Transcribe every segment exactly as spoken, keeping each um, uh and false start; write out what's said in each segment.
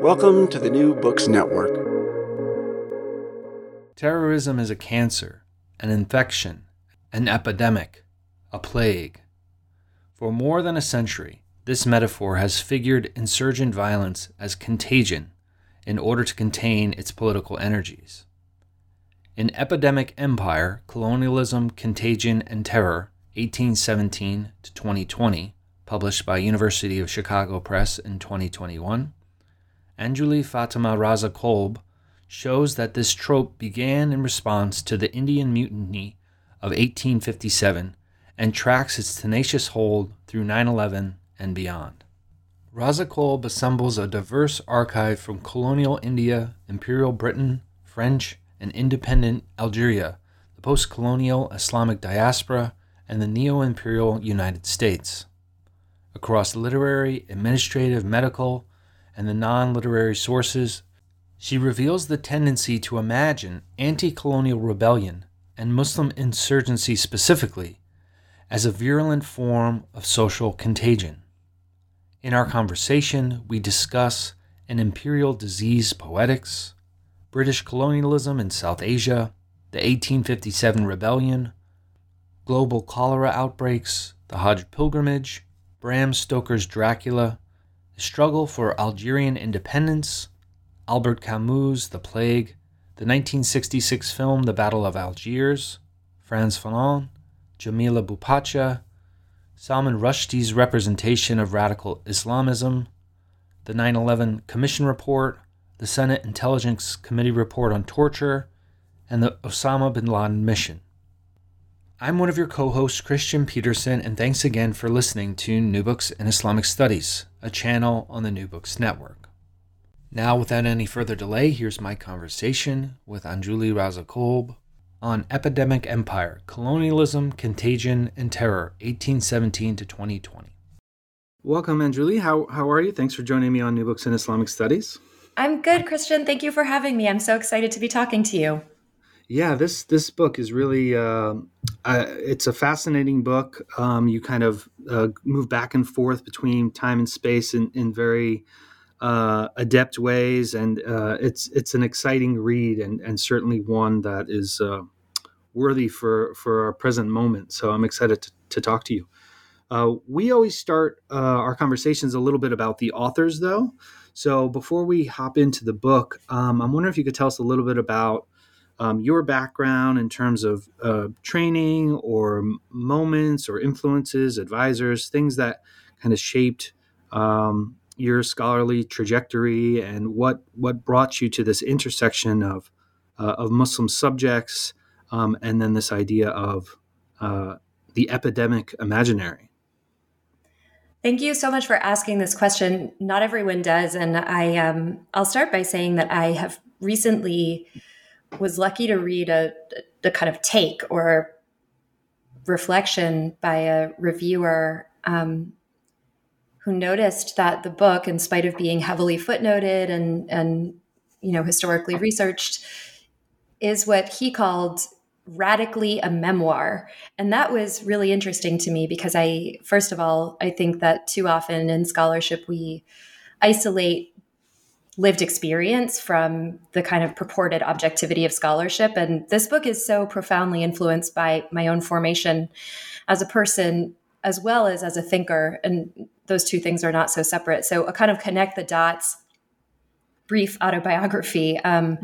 Welcome to the New Books Network. Terrorism is a cancer, an infection, an epidemic, a plague. For more than a century, this metaphor has figured insurgent violence as contagion in order to contain its political energies. In Epidemic Empire: Colonialism, Contagion, and Terror, eighteen seventeen to twenty twenty, published by University of Chicago Press in twenty twenty-one, Anjuli Fatima Raza Kolb shows that this trope began in response to the Indian Mutiny of eighteen fifty-seven and tracks its tenacious hold through nine eleven and beyond. Raza Kolb assembles a diverse archive from colonial India, Imperial Britain, French, and independent Algeria, the post-colonial Islamic diaspora, and the neo-imperial United States. Across literary, administrative, medical, and the non-literary sources, she reveals the tendency to imagine anti-colonial rebellion, and Muslim insurgency specifically, as a virulent form of social contagion. In our conversation, we discuss an imperial disease poetics, British colonialism in South Asia, the eighteen fifty-seven rebellion, global cholera outbreaks, the Hajj pilgrimage, Bram Stoker's Dracula, the struggle for Algerian independence, Albert Camus' The Plague, the nineteen sixty-six film The Battle of Algiers, Frantz Fanon, Jamila Boupacha, Salman Rushdie's representation of radical Islamism, the nine eleven Commission Report, the Senate Intelligence Committee Report on Torture, and the Osama bin Laden Mission. I'm one of your co-hosts, Christian Peterson, and thanks again for listening to New Books in Islamic Studies, a channel on the New Books Network. Now, without any further delay, here's my conversation with Anjuli Raza Kolb on Epidemic Empire, Colonialism, Contagion, and Terror, eighteen seventeen to twenty twenty. Welcome, Anjuli. How, how are you? Thanks for joining me on New Books in Islamic Studies. I'm good, Christian. Thank you for having me. I'm so excited to be talking to you. Yeah, this this book is really, uh, uh, it's a fascinating book. Um, you kind of uh, move back and forth between time and space in, in very uh, adept ways. And uh, it's it's an exciting read, and, and certainly one that is uh, worthy for, for our present moment. So I'm excited to, to talk to you. Uh, we always start uh, our conversations a little bit about the authors, though. So before we hop into the book, um, I'm wondering if you could tell us a little bit about Um, your background in terms of uh, training or m- moments or influences, advisors, things that kind of shaped um, your scholarly trajectory, and what what brought you to this intersection of uh, of Muslim subjects, um, and then this idea of uh, the epidemic imaginary. Thank you so much for asking this question. Not everyone does, and I um, I'll start by saying that I have recently was lucky to read a, a kind of take or reflection by a reviewer um, who noticed that the book, in spite of being heavily footnoted and, and you know, historically researched, is what he called radically a memoir. And that was really interesting to me because I, first of all, I think that too often in scholarship, we isolate lived experience from the kind of purported objectivity of scholarship. And this book is so profoundly influenced by my own formation as a person, as well as as a thinker. And those two things are not so separate. So a kind of connect the dots, brief autobiography. Um,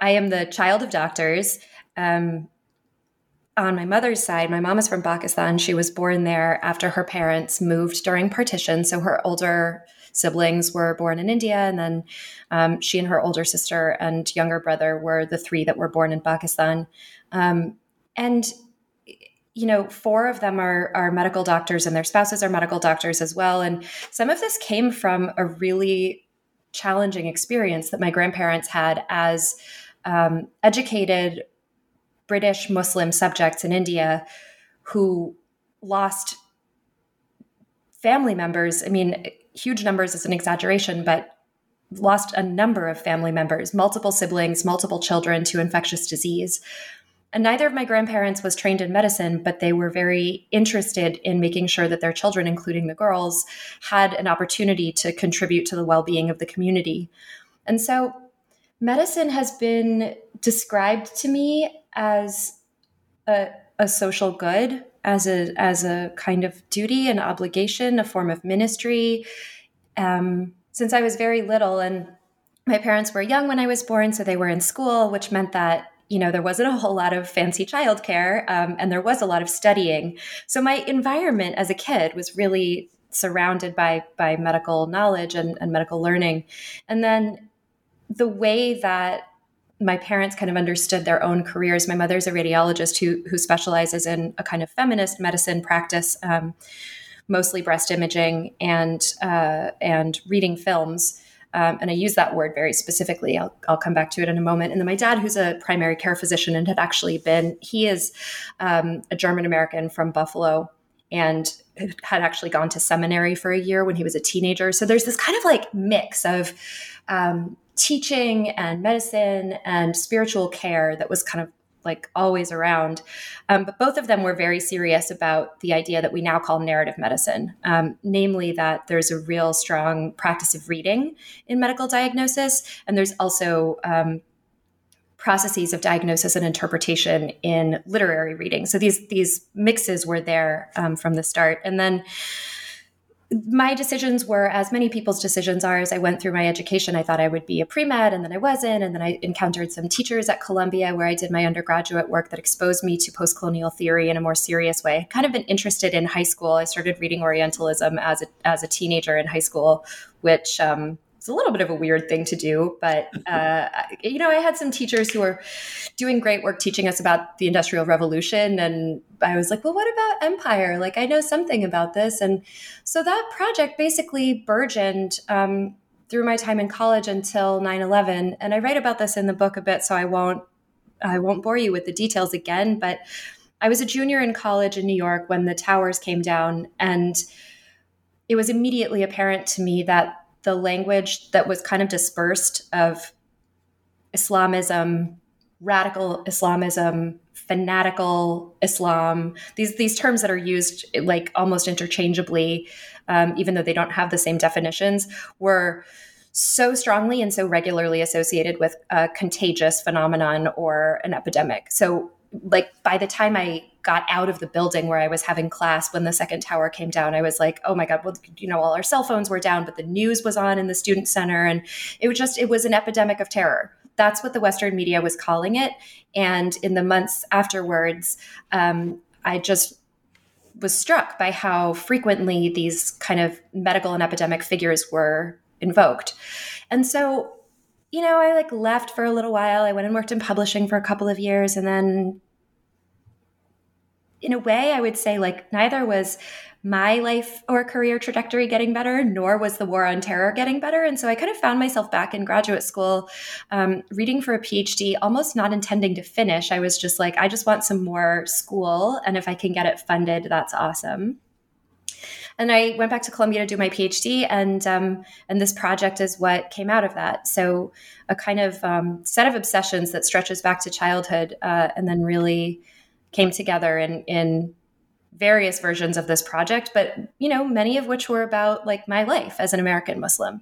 I am the child of doctors. Um, on my mother's side, my mom is from Pakistan. She was born there after her parents moved during partition. So her older siblings were born in India. And then um, she and her older sister and younger brother were the three that were born in Pakistan. Um, and, you know, four of them are, are medical doctors and their spouses are medical doctors as well. And some of this came from a really challenging experience that my grandparents had as um, educated British Muslim subjects in India who lost family members. I mean, huge numbers is an exaggeration, but lost a number of family members, multiple siblings, multiple children to infectious disease. And neither of my grandparents was trained in medicine, but they were very interested in making sure that their children, including the girls, had an opportunity to contribute to the well-being of the community. And so medicine has been described to me as a, a social good, as a as a kind of duty and obligation, a form of ministry, um, since I was very little. And my parents were young when I was born, so they were in school, which meant that, you know, there wasn't a whole lot of fancy childcare, um, and there was a lot of studying. So my environment as a kid was really surrounded by by medical knowledge and, and medical learning. And then the way that my parents kind of understood their own careers. My mother's a radiologist who who specializes in a kind of feminist medicine practice, um, mostly breast imaging and uh, and reading films. Um, and I use that word very specifically. I'll, I'll come back to it in a moment. And then my dad, who's a primary care physician and had actually been, he is um, a German-American from Buffalo and had actually gone to seminary for a year when he was a teenager. So there's this kind of like mix of um, teaching and medicine and spiritual care that was kind of like always around. Um, but both of them were very serious about the idea that we now call narrative medicine, um, namely that there's a real strong practice of reading in medical diagnosis. And there's also um, processes of diagnosis and interpretation in literary reading. So these, these mixes were there um, from the start. And then my decisions were, as many people's decisions are, as I went through my education, I thought I would be a pre-med, and then I wasn't. And then I encountered some teachers at Columbia where I did my undergraduate work that exposed me to post-colonial theory in a more serious way. I'd kind of been interested in high school. I started reading Orientalism as a, as a teenager in high school, which um, is a little bit of a weird thing to do. But, uh, you know, I had some teachers who were doing great work teaching us about the Industrial Revolution, and I was like, well, what about empire? Like, I know something about this. And so that project basically burgeoned um, through my time in college until nine eleven. And I write about this in the book a bit, so I won't I won't bore you with the details again. But I was a junior in college in New York when the towers came down. And it was immediately apparent to me that the language that was kind of dispersed of Islamism, radical Islamism, fanatical Islam, these these terms that are used like almost interchangeably, um, even though they don't have the same definitions, were so strongly and so regularly associated with a contagious phenomenon or an epidemic. So like by the time I got out of the building where I was having class when the second tower came down, I was like, oh my God, well, you know, all our cell phones were down, but the news was on in the student center. And it was just, it was an epidemic of terror. That's what the Western media was calling it. And in the months afterwards, um, I just was struck by how frequently these kind of medical and epidemic figures were invoked. And so, you know, I like left for a little while. I went and worked in publishing for a couple of years. And then in a way, I would say like neither was my life or career trajectory getting better, nor was the war on terror getting better. And so I kind of found myself back in graduate school, um, reading for a PhD, almost not intending to finish. I was just like, I just want some more school. And if I can get it funded, that's awesome. And I went back to Columbia to do my PhD, and um, and this project is what came out of that. So a kind of um, set of obsessions that stretches back to childhood, uh, and then really came together in in various versions of this project, but, you know, many of which were about like my life as an American Muslim.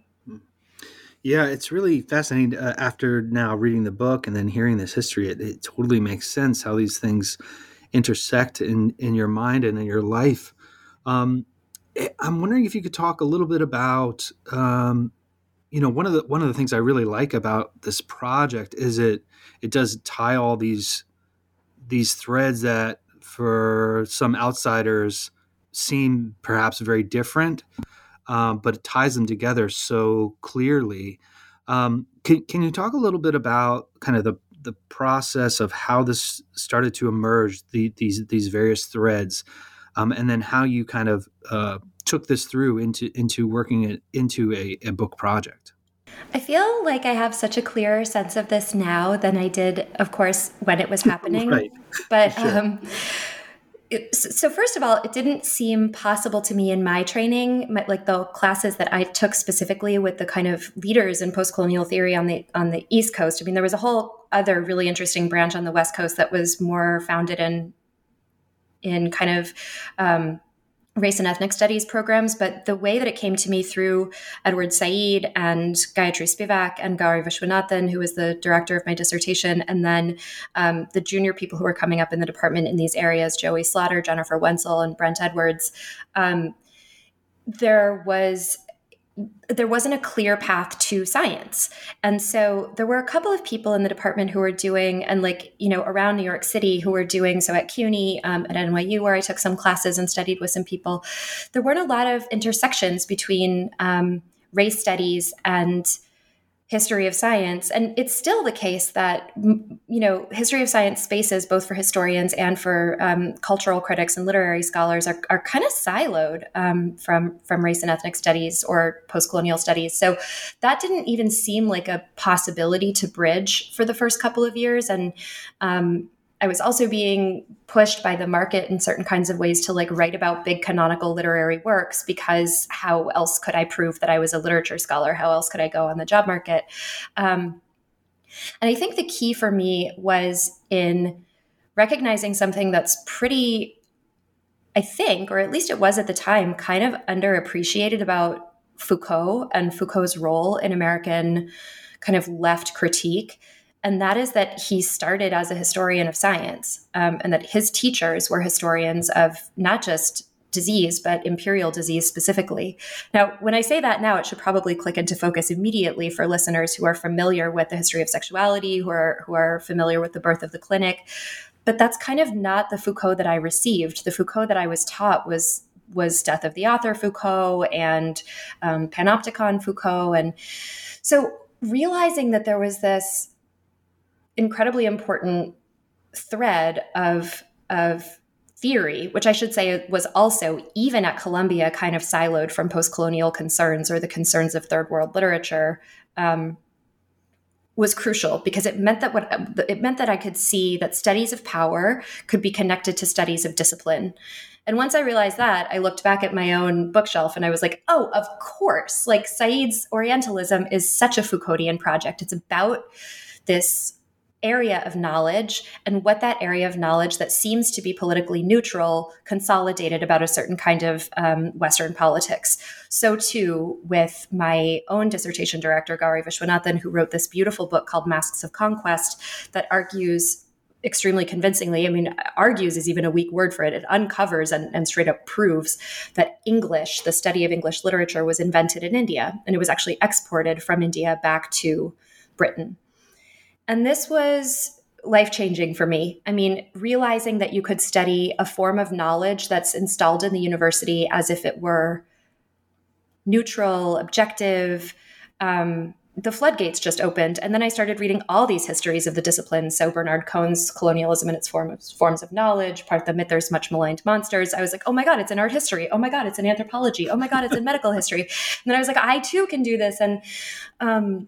Yeah, it's really fascinating. Uh, after now reading the book and then hearing this history, it, it totally makes sense how these things intersect in, in your mind and in your life. Um, I'm wondering if you could talk a little bit about, um, you know, one of the one of the things I really like about this project is it it does tie all these these threads that for some outsiders seem perhaps very different. Um, but it ties them together so clearly. Um, can, can you talk a little bit about kind of the, the process of how this started to emerge, the, these these various threads, um, and then how you kind of uh, took this through into into working it into a, a book project? I feel like I have such a clearer sense of this now than I did, of course, when it was happening. Right. But. Sure. Um, So first of all, it didn't seem possible to me in my training, my, like the classes that I took specifically with the kind of leaders in post-colonial theory on the on the East Coast. I mean, there was a whole other really interesting branch on the West Coast that was more founded in in kind of um, race and ethnic studies programs. But the way that it came to me through Edward Said and Gayatri Spivak and Gauri Vishwanathan, who was the director of my dissertation, and then um, the junior people who were coming up in the department in these areas, Joey Slaughter, Jennifer Wenzel, and Brent Edwards, um, there was there wasn't a clear path to science. And so there were a couple of people in the department who were doing, and like, you know, around New York City who were doing, so at C U N Y, um, at N Y U, where I took some classes and studied with some people, there weren't a lot of intersections between um, race studies and history of science. And it's still the case that, you know, history of science spaces, both for historians and for um, cultural critics and literary scholars, are, are kind of siloed um, from, from race and ethnic studies or post-colonial studies. So that didn't even seem like a possibility to bridge for the first couple of years. And um, I was also being pushed by the market in certain kinds of ways to like write about big canonical literary works, because how else could I prove that I was a literature scholar? How else could I go on the job market? Um, and I think the key for me was in recognizing something that's pretty, I think, or at least it was at the time, kind of underappreciated about Foucault and Foucault's role in American kind of left critique. And that is that he started as a historian of science, um, and that his teachers were historians of not just disease, but imperial disease specifically. Now, when I say that now, it should probably click into focus immediately for listeners who are familiar with the history of sexuality, who are, who are familiar with the birth of the clinic. But that's kind of not the Foucault that I received. The Foucault that I was taught was was Death of the Author Foucault and um, Panopticon Foucault. And so realizing that there was this incredibly important thread of, of theory, which I should say was also, even at Columbia, kind of siloed from post-colonial concerns or the concerns of third world literature, um, was crucial, because it meant that what it meant that I could see that studies of power could be connected to studies of discipline. And once I realized that, I looked back at my own bookshelf and I was like, oh, of course, like Said's Orientalism is such a Foucauldian project. It's about this area of knowledge and what that area of knowledge that seems to be politically neutral consolidated about a certain kind of um, Western politics. So too with my own dissertation director, Gauri Vishwanathan, who wrote this beautiful book called Masks of Conquest that argues extremely convincingly, I mean, argues is even a weak word for it. It uncovers and, and straight up proves that English, the study of English literature, was invented in India, and it was actually exported from India back to Britain. And this was life-changing for me. I mean, realizing that you could study a form of knowledge that's installed in the university as if it were neutral, objective, um, the floodgates just opened. And then I started reading all these histories of the discipline. So Bernard Cohn's Colonialism and Its Forms, Forms of Knowledge, Partha Mitter's Much Maligned Monsters. I was like, oh my God, it's in art history. Oh my God, it's in anthropology. Oh my God, it's in medical history. And then I was like, I too can do this. And, um,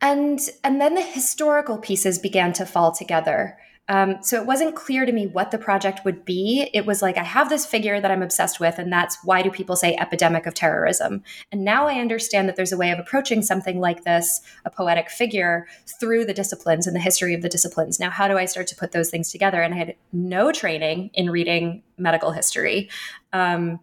And and then the historical pieces began to fall together. Um, so it wasn't clear to me what the project would be. It was like, I have this figure that I'm obsessed with, and that's why do people say epidemic of terrorism? And now I understand that there's a way of approaching something like this, a poetic figure, through the disciplines and the history of the disciplines. Now, how do I start to put those things together? And I had no training in reading medical history. Um,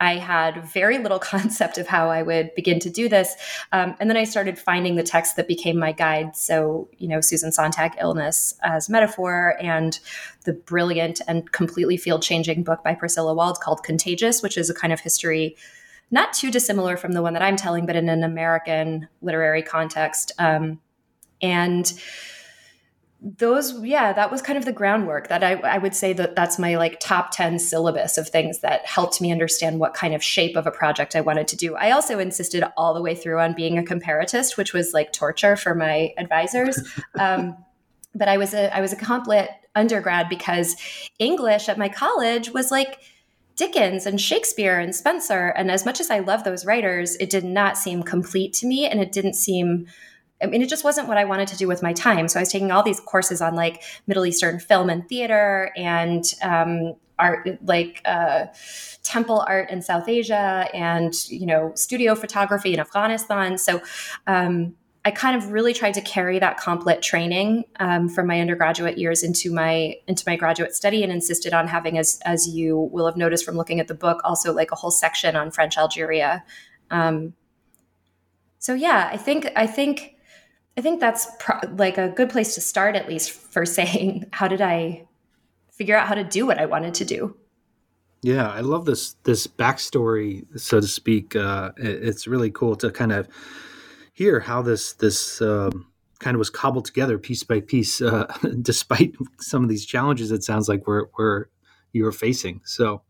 I had very little concept of how I would begin to do this. Um, and then I started finding the texts that became my guide. So, you know, Susan Sontag, Illness as Metaphor, and the brilliant and completely field-changing book by Priscilla Wald called Contagious, which is a kind of history not too dissimilar from the one that I'm telling, but in an American literary context. Um, and those, yeah, that was kind of the groundwork that I, I would say that that's my like top ten syllabus of things that helped me understand what kind of shape of a project I wanted to do. I also insisted all the way through on being a comparatist, which was like torture for my advisors. Um, but I was a, I was a comp lit undergrad because English at my college was like Dickens and Shakespeare and Spencer. And as much as I love those writers, it did not seem complete to me, and it didn't seem I mean, it just wasn't what I wanted to do with my time. So I was taking all these courses on like Middle Eastern film and theater and um, art, like uh, temple art in South Asia and, you know, studio photography in Afghanistan. So um, I kind of really tried to carry that comp lit training um, from my undergraduate years into my into my graduate study, and insisted on having, as as you will have noticed from looking at the book, also like a whole section on French Algeria. Um, so, yeah, I think I think. I think that's pro- like a good place to start, at least for saying, how did I figure out how to do what I wanted to do? Yeah, I love this this backstory, so to speak. Uh, it, it's really cool to kind of hear how this this um, kind of was cobbled together piece by piece, uh, despite some of these challenges it sounds like we're, we're you were facing. So,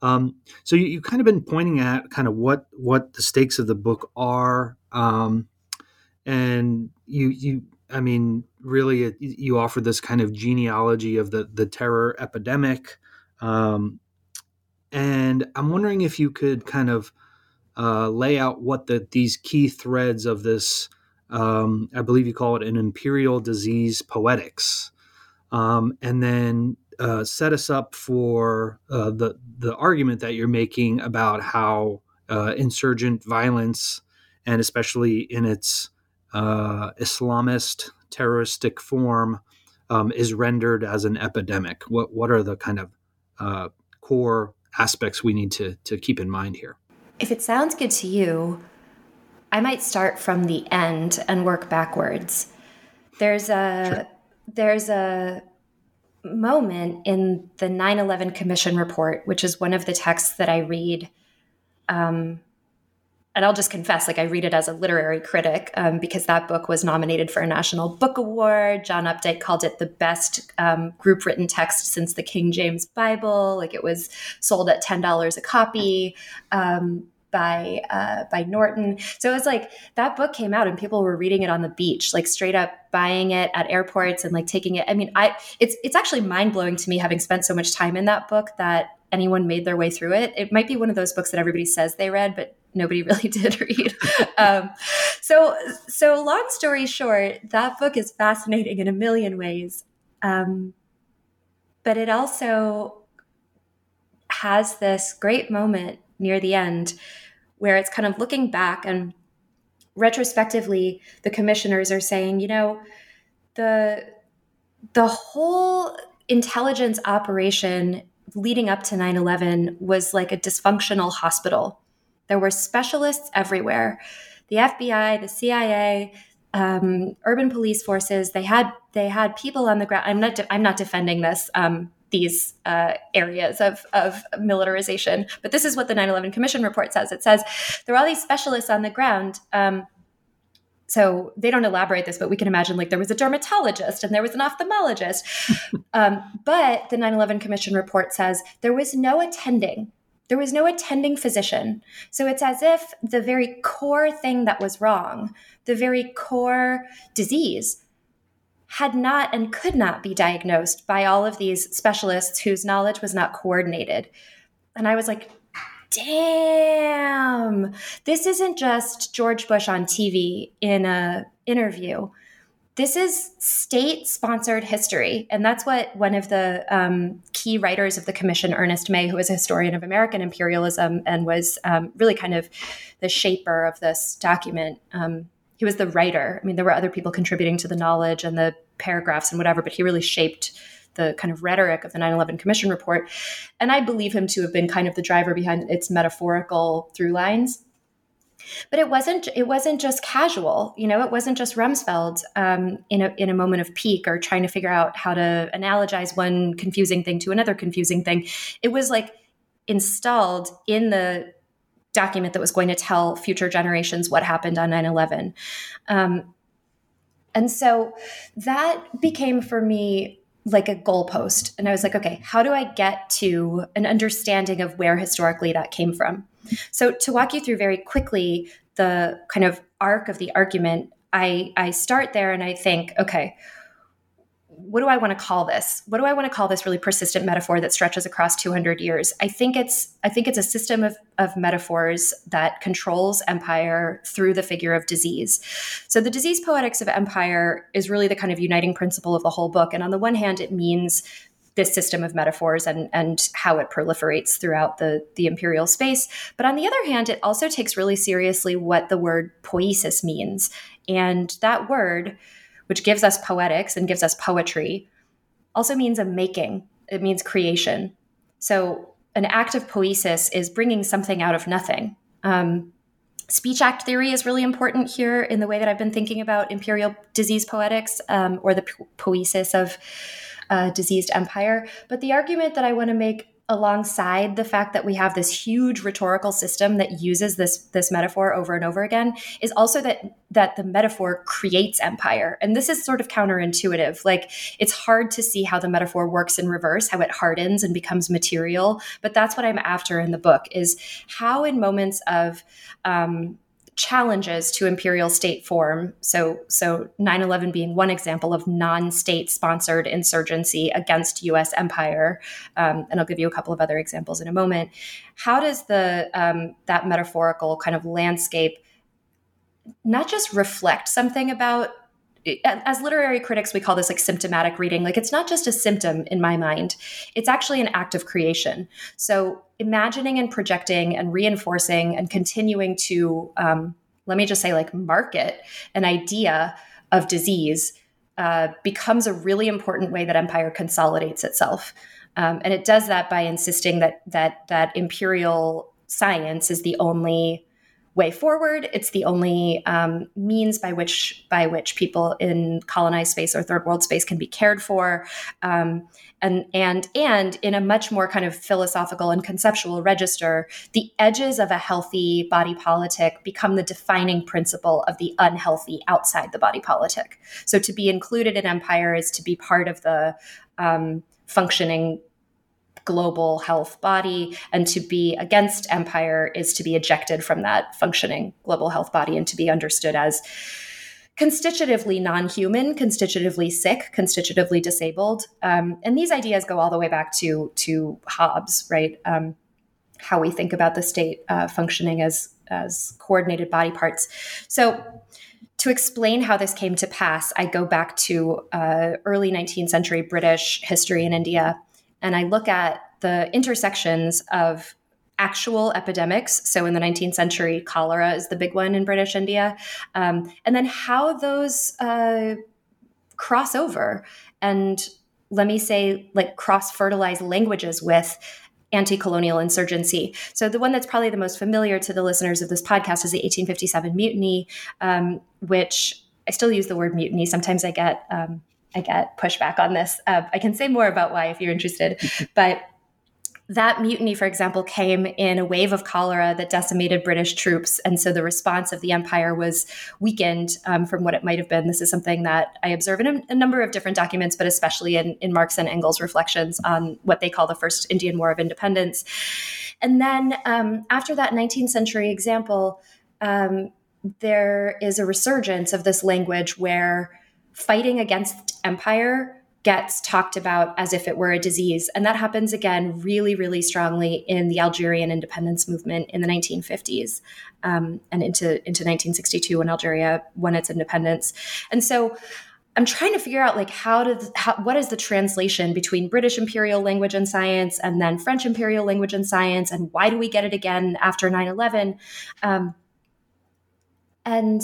um, so you, you've kind of been pointing at kind of what what the stakes of the book are. Um, And you, you, I mean, really, you offer this kind of genealogy of the, the terror epidemic. Um, and I'm wondering if you could kind of uh, lay out what the, these key threads of this, um, I believe you call it an imperial disease poetics, um, and then uh, set us up for uh, the, the argument that you're making about how uh, insurgent violence, and especially in its Uh, Islamist terroristic form, um, is rendered as an epidemic. What what are the kind of uh, core aspects we need to to keep in mind here? If it sounds good to you, I might start from the end and work backwards. There's a sure. there's a moment in the nine eleven Commission report, which is one of the texts that I read. Um, And I'll just confess, like I read it as a literary critic um, because that book was nominated for a National Book Award. John Updike called it the best um, group written text since the King James Bible. Like it was sold at ten dollars a copy um, by uh, by Norton. So it was like that book came out and people were reading it on the beach, like straight up buying it at airports and like taking it. I mean, I it's it's actually mind blowing to me, having spent so much time in that book, that anyone made their way through it. It might be one of those books that everybody says they read, but nobody really did read. Um, so, so long story short, that book is fascinating in a million ways. Um, but it also has this great moment near the end where it's kind of looking back, and retrospectively, the commissioners are saying, you know, the, the whole intelligence operation leading up to nine eleven was like a dysfunctional hospital. There were specialists everywhere. The F B I, the C I A, um, urban police forces, they had they had people on the ground. I'm not de- I'm not defending this um, these uh, areas of, of militarization, but this is what the nine eleven Commission report says. It says there were all these specialists on the ground. Um, so they don't elaborate this, but we can imagine like there was a dermatologist and there was an ophthalmologist. um, but the nine eleven Commission report says there was no attending. There was no attending physician. So it's as if the very core thing that was wrong, the very core disease, had not and could not be diagnosed by all of these specialists whose knowledge was not coordinated. And I was like, damn, this isn't just George Bush on T V in an interview. This is state-sponsored history. And that's what one of the um, key writers of the commission, Ernest May, who was a historian of American imperialism and was um, really kind of the shaper of this document. Um, he was the writer. I mean, there were other people contributing to the knowledge and the paragraphs and whatever, but he really shaped the kind of rhetoric of the nine eleven Commission report. And I believe him to have been kind of the driver behind its metaphorical through lines. But it wasn't it wasn't just casual, you know, it wasn't just Rumsfeld um, in a in a moment of pique or trying to figure out how to analogize one confusing thing to another confusing thing. It was like installed in the document that was going to tell future generations what happened on nine eleven. Um, and so that became for me like a goalpost. And I was like, okay, how do I get to an understanding of where historically that came from? So to walk you through very quickly the kind of arc of the argument, I, I start there and I think, okay, what do I want to call this? What do I want to call this really persistent metaphor that stretches across two hundred years? I think it's I think it's a system of, of metaphors that controls empire through the figure of disease. So the disease poetics of empire is really the kind of uniting principle of the whole book. And on the one hand, it means this system of metaphors and, and how it proliferates throughout the, the imperial space. But on the other hand, it also takes really seriously what the word poesis means. And that word, which gives us poetics and gives us poetry, also means a making. It means creation. So an act of poesis is bringing something out of nothing. Um, Speech act theory is really important here in the way that I've been thinking about imperial disease poetics um, or the po- poesis of uh, diseased empire. But the argument that I want to make alongside the fact that we have this huge rhetorical system that uses this this metaphor over and over again is also that that the metaphor creates empire. And this is sort of counterintuitive. Like, it's hard to see how the metaphor works in reverse, how it hardens and becomes material. But that's what I'm after in the book, is how in moments of um, challenges to imperial state form, so so nine eleven being one example of non-state sponsored insurgency against U S empire, um, and I'll give you a couple of other examples in a moment. How does the um, that metaphorical kind of landscape not just reflect something about, as literary critics, we call this like symptomatic reading. Like, it's not just a symptom in my mind. It's actually an act of creation. So imagining and projecting and reinforcing and continuing to, um, let me just say, like, market an idea of disease uh, becomes a really important way that empire consolidates itself. Um, and it does that by insisting that that that imperial science is the only way forward. It's the only um, means by which by which people in colonized space or third world space can be cared for, um, and and and in a much more kind of philosophical and conceptual register, the edges of a healthy body politic become the defining principle of the unhealthy outside the body politic. So to be included in empire is to be part of the um, functioning global health body, and to be against empire is to be ejected from that functioning global health body and to be understood as constitutively non-human, constitutively sick, constitutively disabled. Um, and these ideas go all the way back to, to Hobbes, right? Um, how we think about the state uh, functioning as, as coordinated body parts. So to explain how this came to pass, I go back to uh, early nineteenth century British history in India. And I look at the intersections of actual epidemics. So in the nineteenth century, cholera is the big one in British India. Um, and then how those uh, cross over and, let me say, like, cross-fertilize languages with anti-colonial insurgency. So the one that's probably the most familiar to the listeners of this podcast is the eighteen fifty-seven mutiny, um, which I still use the word mutiny. Sometimes I get... Um, I get pushback on this. Uh, I can say more about why if you're interested. But that mutiny, for example, came in a wave of cholera that decimated British troops. And so the response of the empire was weakened um, from what it might have been. This is something that I observe in a, a number of different documents, but especially in, in Marx and Engels' reflections on what they call the First Indian War of Independence. And then um, after that nineteenth century example, um, there is a resurgence of this language where fighting against empire gets talked about as if it were a disease. And that happens again really, really strongly in the Algerian independence movement in the nineteen fifties um, and into, into nineteen sixty-two when Algeria won its independence. And so I'm trying to figure out like how does how, what is the translation between British imperial language and science and then French imperial language and science, and why do we get it again after nine eleven? Um, and,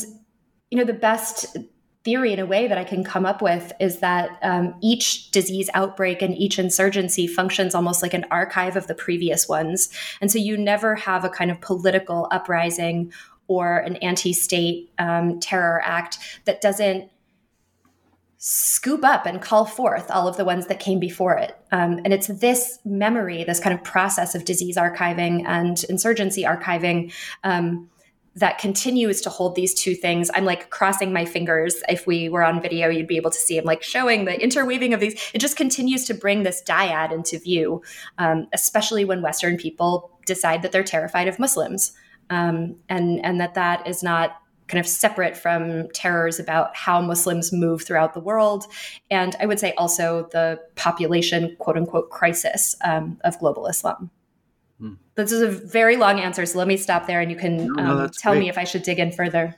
you know, the best theory in a way that I can come up with is that um, each disease outbreak and each insurgency functions almost like an archive of the previous ones. And so you never have a kind of political uprising or an anti-state um, terror act that doesn't scoop up and call forth all of the ones that came before it. Um, and it's this memory, this kind of process of disease archiving and insurgency archiving um, that continues to hold these two things. I'm like crossing my fingers. If we were on video, you'd be able to see I'm like showing the interweaving of these. It just continues to bring this dyad into view, um, especially when Western people decide that they're terrified of Muslims um, and, and that that is not kind of separate from terrors about how Muslims move throughout the world. And I would say also the population, quote unquote, crisis um, of global Islam. Hmm. This is a very long answer, so let me stop there and you can um, no, no, tell great. me if I should dig in further.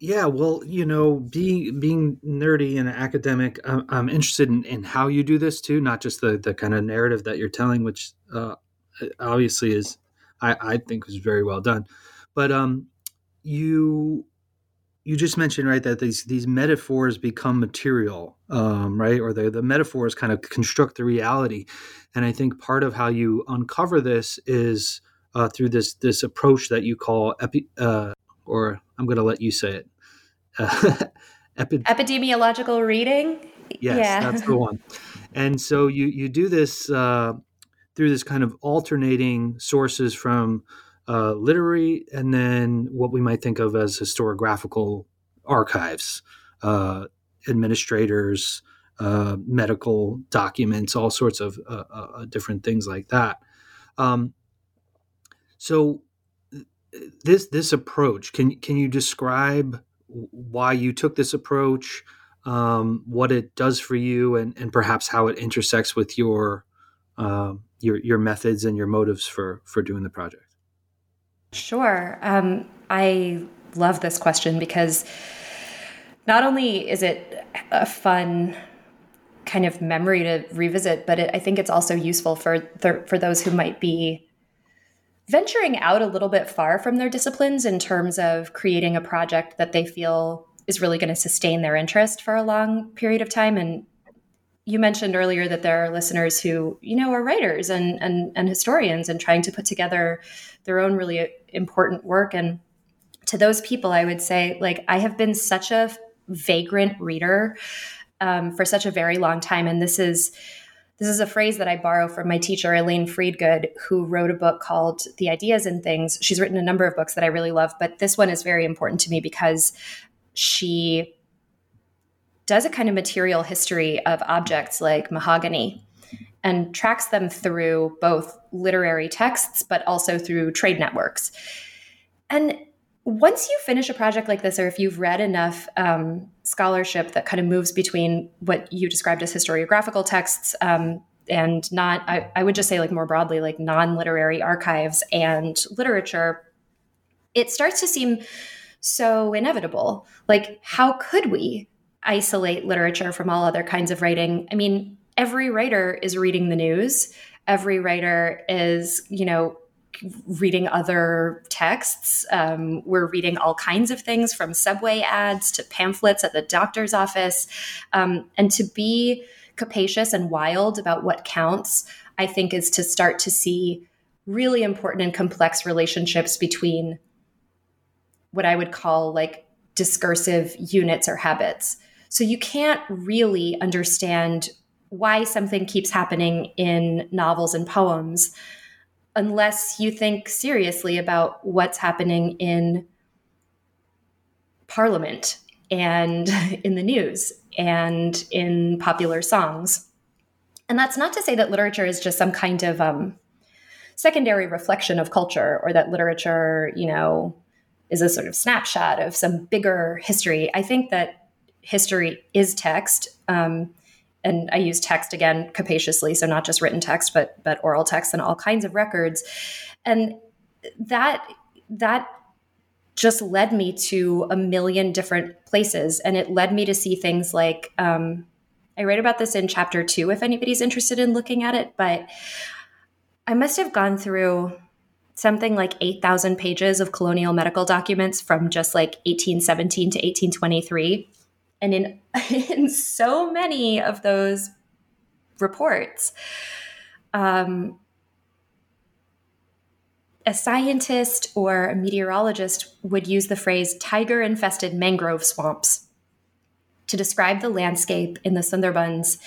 Yeah, well, you know, being being nerdy and academic, I'm, I'm interested in, in how you do this too, not just the, the kind of narrative that you're telling, which uh, obviously is, I, I think is very well done. But um, you... You just mentioned, right, that these these metaphors become material, um, right? Or the, the metaphors kind of construct the reality. And I think part of how you uncover this is uh, through this this approach that you call, epi- uh, or I'm going to let you say it. Uh, epi- Epidemiological reading? Yes, yeah. That's the one. And so you, you do this uh, through this kind of alternating sources from Uh, literary, and then what we might think of as historiographical archives, uh, administrators, uh, medical documents, all sorts of uh, uh, different things like that. Um, so this this approach, can can you describe why you took this approach, um, what it does for you, and, and perhaps how it intersects with your uh, your your methods and your motives for for doing the project? Sure. Um, I love this question because not only is it a fun kind of memory to revisit, but it, I think it's also useful for th- for those who might be venturing out a little bit far from their disciplines in terms of creating a project that they feel is really going to sustain their interest for a long period of time. And you mentioned earlier that there are listeners who, you know, are writers and, and, and historians and trying to put together their own really important work. And to those people, I would say, like, I have been such a vagrant reader um, for such a very long time. And this is, this is a phrase that I borrow from my teacher, Elaine Friedgood, who wrote a book called The Ideas and Things. She's written a number of books that I really love, but this one is very important to me because she does a kind of material history of objects like mahogany and tracks them through both literary texts, but also through trade networks. And once you finish a project like this, or if you've read enough um, scholarship that kind of moves between what you described as historiographical texts um, and not, I, I would just say like more broadly, like non-literary archives and literature, it starts to seem so inevitable. Like, how could we isolate literature from all other kinds of writing? I mean, every writer is reading the news. Every writer is, you know, reading other texts. Um, we're reading all kinds of things, from subway ads to pamphlets at the doctor's office. Um, and to be capacious and wild about what counts, I think, is to start to see really important and complex relationships between what I would call like discursive units or habits. So you can't really understand why something keeps happening in novels and poems unless you think seriously about what's happening in Parliament and in the news and in popular songs. And that's not to say that literature is just some kind of um, secondary reflection of culture, or that literature, you know, is a sort of snapshot of some bigger history. I think that history is text. Um, and I use text again capaciously, so not just written text, but but oral text and all kinds of records. And that that just led me to a million different places. And it led me to see things like, um, I write about this in chapter two, if anybody's interested in looking at it, but I must have gone through something like eight thousand pages of colonial medical documents from just like eighteen seventeen to eighteen twenty-three. And in, in so many of those reports, um, a scientist or a meteorologist would use the phrase tiger-infested mangrove swamps to describe the landscape in the Sundarbans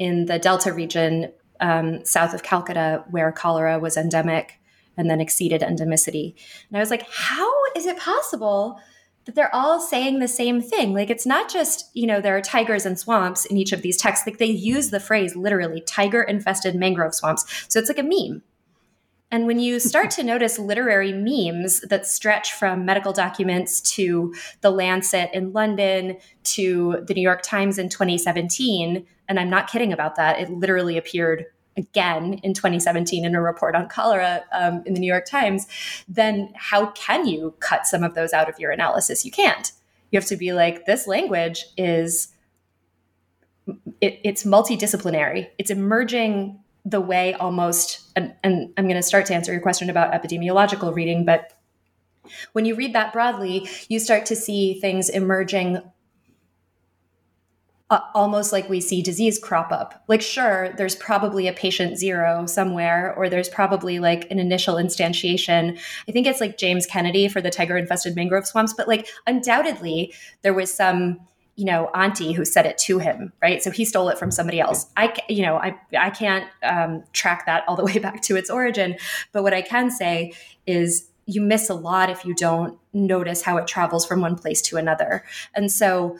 in the Delta region um, south of Calcutta, where cholera was endemic and then exceeded endemicity. And I was like, how is it possible that they're all saying the same thing? Like, it's not just, you know, there are tigers and swamps in each of these texts. Like, they use the phrase literally, tiger-infested mangrove swamps. So it's like a meme. And when you start to notice literary memes that stretch from medical documents to The Lancet in London to The New York Times in twenty seventeen, and I'm not kidding about that, it literally appeared again in twenty seventeen in a report on cholera um, in the New York Times, then how can you cut some of those out of your analysis? You can't. You have to be like, this language is, it, it's multidisciplinary. It's emerging the way almost, and, and I'm going to start to answer your question about epidemiological reading, but when you read that broadly, you start to see things emerging Uh, almost like we see disease crop up. Like, sure, there's probably a patient zero somewhere, or there's probably like an initial instantiation. I think it's like James Kennedy for the tiger-infested mangrove swamps, but like undoubtedly there was some, you know, auntie who said it to him, right? So he stole it from somebody else. I, you know, I, I can't um, track that all the way back to its origin, but what I can say is you miss a lot if you don't notice how it travels from one place to another. And so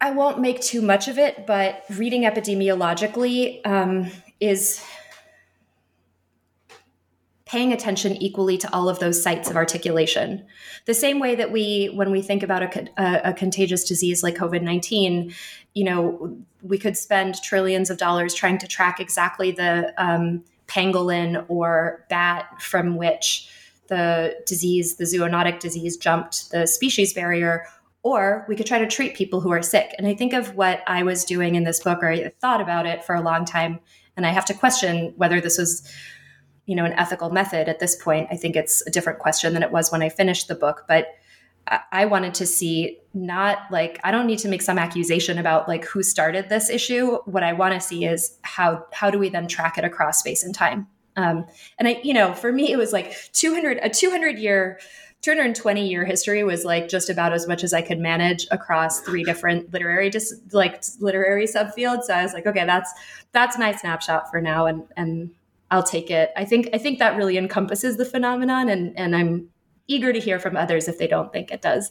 I won't make too much of it, but reading epidemiologically um, is paying attention equally to all of those sites of articulation. The same way that we, when we think about a, a, a contagious disease like COVID nineteen, you know, we could spend trillions of dollars trying to track exactly the um, pangolin or bat from which the disease, the zoonotic disease, jumped the species barrier. Or we could try to treat people who are sick. And I think of what I was doing in this book, or I thought about it for a long time, and I have to question whether this was, you know, an ethical method at this point. I think it's a different question than it was when I finished the book. But I, I wanted to see not like, I don't need to make some accusation about like who started this issue. What I want to see is how how do we then track it across space and time? Um, and I, you know, for me, it was like two hundred a two hundred year. two hundred twenty year history was like just about as much as I could manage across three different literary dis- like literary subfields. So I was like, okay, that's that's my snapshot for now, and and I'll take it. I think I think that really encompasses the phenomenon, and and I'm eager to hear from others if they don't think it does.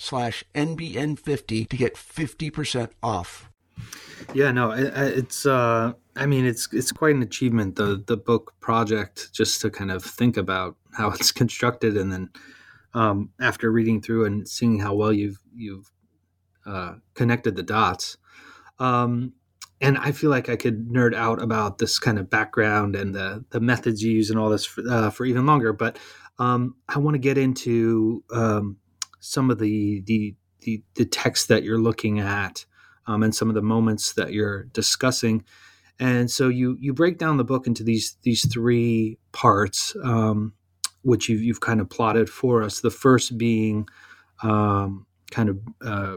slash N B N fifty to get fifty percent off. Yeah, no, it, it's, uh, I mean, it's it's quite an achievement, the the book project, just to kind of think about how it's constructed. And then um, after reading through and seeing how well you've, you've uh, connected the dots. Um, and I feel like I could nerd out about this kind of background and the, the methods you use and all this for, uh, for even longer. But um, I want to get into... Um, some of the, the the the text that you're looking at um, and some of the moments that you're discussing. And so you you break down the book into these these three parts. Um, which you've, you've kind of plotted for us. The first being um, kind of uh,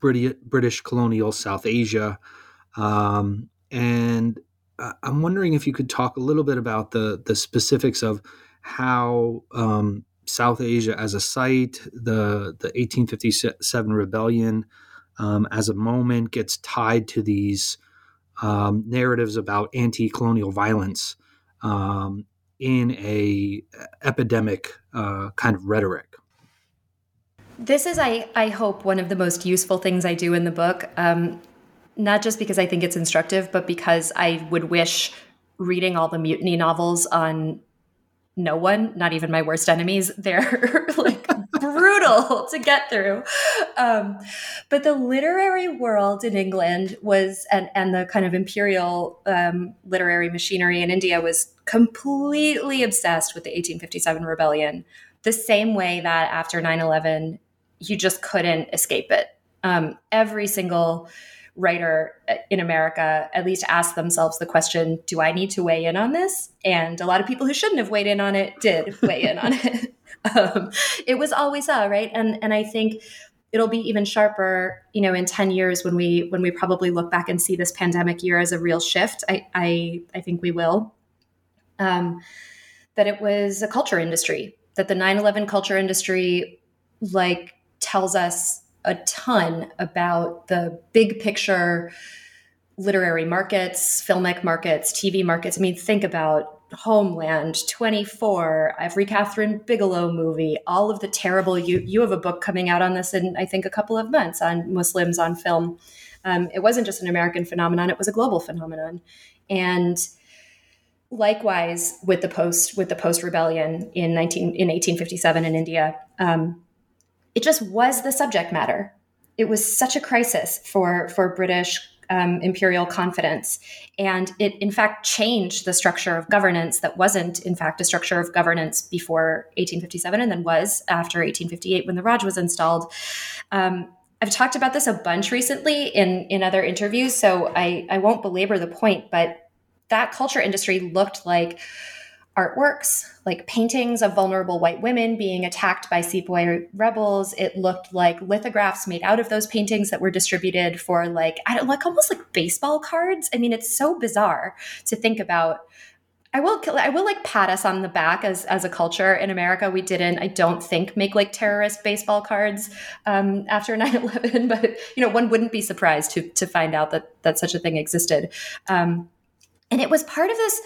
British, British colonial South Asia. Um, and I'm wondering if you could talk a little bit about the, the specifics of how um, South Asia as a site, the, the eighteen fifty-seven rebellion um, as a moment gets tied to these um, narratives about anti-colonial violence um, in a epidemic uh, kind of rhetoric. This is, I, I hope, one of the most useful things I do in the book. Um, Not just because I think it's instructive, but because I would wish reading all the mutiny novels on no one, not even my worst enemies, they're like brutal to get through. Um, but the literary world in England was, and, and the kind of imperial um, literary machinery in India was completely obsessed with the eighteen fifty-seven rebellion, the same way that after nine eleven, you just couldn't escape it. Um, every single writer in America at least asked themselves the question, do I need to weigh in on this? And a lot of people who shouldn't have weighed in on it did weigh in on it. Um, it was always a, right? And and I think it'll be even sharper, you know, in ten years when we when we probably look back and see this pandemic year as a real shift. I I, I think we will. Um, that it was a culture industry, that the nine eleven culture industry like tells us a ton about the big picture literary markets, filmic markets, T V markets. I mean, think about Homeland, twenty-four, every Catherine Bigelow movie, all of the terrible, you you have a book coming out on this in, I think, a couple of months on Muslims on film. Um, it wasn't just an American phenomenon, it was a global phenomenon. And likewise with the post, with the post-rebellion in nineteen in eighteen fifty-seven in India, um, it just was the subject matter. It was such a crisis for, for British um, imperial confidence. And it, in fact, changed the structure of governance that wasn't, in fact, a structure of governance before eighteen fifty-seven and then was after eighteen fifty-eight when the Raj was installed. Um, I've talked about this a bunch recently in, in other interviews, so I, I won't belabor the point, but that culture industry looked like artworks, like paintings of vulnerable white women being attacked by sepoy rebels. It looked like lithographs made out of those paintings that were distributed for like, I don't like almost like baseball cards. I mean, it's so bizarre to think about. I will, I will like pat us on the back as, as a culture in America. We didn't, I don't think, make like terrorist baseball cards um, after nine eleven, but you know, one wouldn't be surprised to, to find out that, that such a thing existed. Um, And it was part of this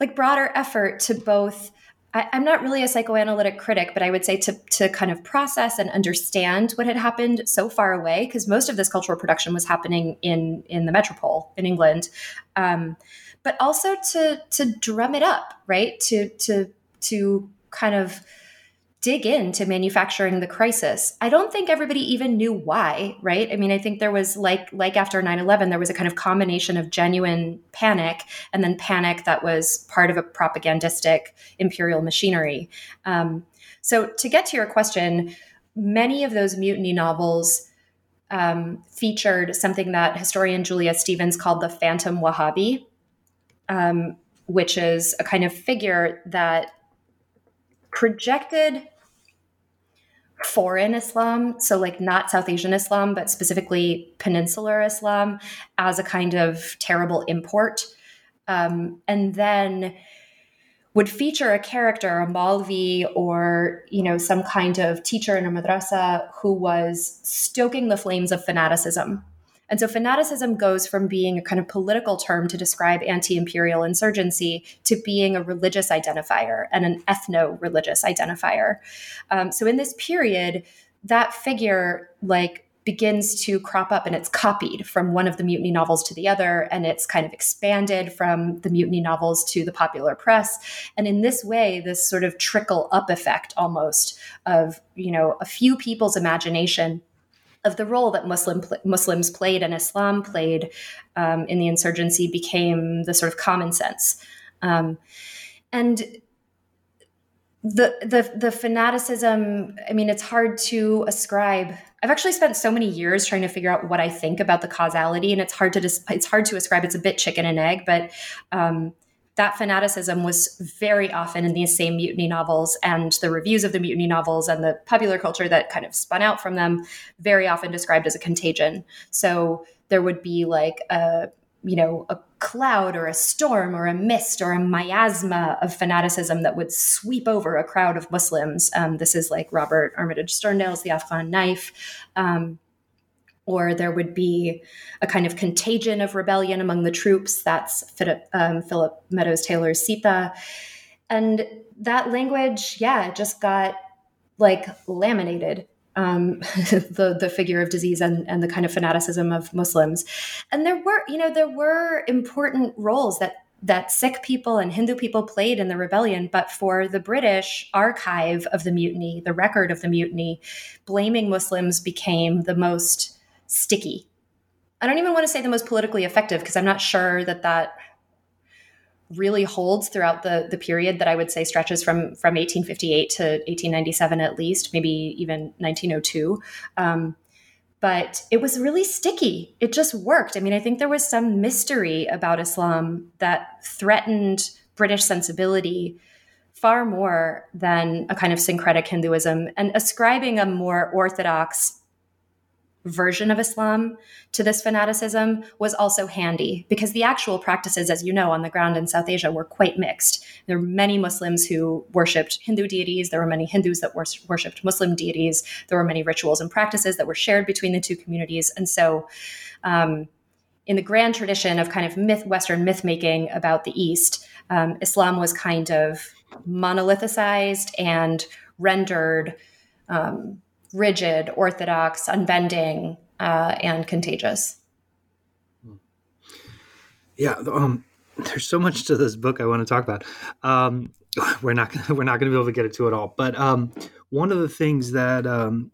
like broader effort to both, I, I'm not really a psychoanalytic critic, but I would say to, to kind of process and understand what had happened so far away, because most of this cultural production was happening in, in the metropole in England, um, but also to to drum it up, right? To, to, to kind of dig into manufacturing the crisis. I don't think everybody even knew why, right? I mean, I think there was like, like after nine eleven, there was a kind of combination of genuine panic and then panic that was part of a propagandistic imperial machinery. Um, so to get to your question, many of those mutiny novels um, featured something that historian Julia Stevens called the Phantom Wahhabi, um, which is a kind of figure that projected foreign Islam, so like not South Asian Islam, but specifically peninsular Islam, as a kind of terrible import. Um, and then would feature a character, a Malvi or, you know, some kind of teacher in a madrasa who was stoking the flames of fanaticism. And so fanaticism goes from being a kind of political term to describe anti-imperial insurgency to being a religious identifier and an ethno-religious identifier. Um, so in this period, that figure like begins to crop up and it's copied from one of the mutiny novels to the other. And it's kind of expanded from the mutiny novels to the popular press. And in this way, this sort of trickle up effect almost of, you know, a few people's imagination of the role that Muslim Muslims played and Islam played um, in the insurgency became the sort of common sense. Um, and the, the the fanaticism, I mean, it's hard to ascribe. I've actually spent so many years trying to figure out what I think about the causality, and it's hard to, dis- it's hard to ascribe. It's a bit chicken and egg, but um, that fanaticism was very often in these same mutiny novels, and the reviews of the mutiny novels and the popular culture that kind of spun out from them very often described as a contagion. So there would be like a, you know, a cloud or a storm or a mist or a miasma of fanaticism that would sweep over a crowd of Muslims. Um, this is like Robert Armitage Sterndale's The Afghan Knife. Um, Or there would be a kind of contagion of rebellion among the troops. That's Philip, um, Philip Meadows Taylor's Sita. And that language, yeah, just got like laminated, um, the, the figure of disease and, and the kind of fanaticism of Muslims. And there were, you know, there were important roles that that Sikh people and Hindu people played in the rebellion, but for the British archive of the mutiny, the record of the mutiny, blaming Muslims became the most sticky. I don't even want to say the most politically effective, because I'm not sure that that really holds throughout the, the period that I would say stretches from, from eighteen fifty-eight to eighteen ninety-seven, at least, maybe even nineteen oh two. Um, but it was really sticky. It just worked. I mean, I think there was some mystery about Islam that threatened British sensibility far more than a kind of syncretic Hinduism, and ascribing a more orthodox version of Islam to this fanaticism was also handy, because the actual practices, as you know, on the ground in South Asia were quite mixed. There were many Muslims who worshipped Hindu deities. There were many Hindus that worshipped Muslim deities. There were many rituals and practices that were shared between the two communities. And so um, in the grand tradition of kind of myth, Western myth-making about the East, um, Islam was kind of monolithicized and rendered um rigid, orthodox, unbending, uh, and contagious. Yeah, um, there's so much to this book I want to talk about. Um, we're not gonna, we're not going to be able to get it to it all. But um, one of the things that um,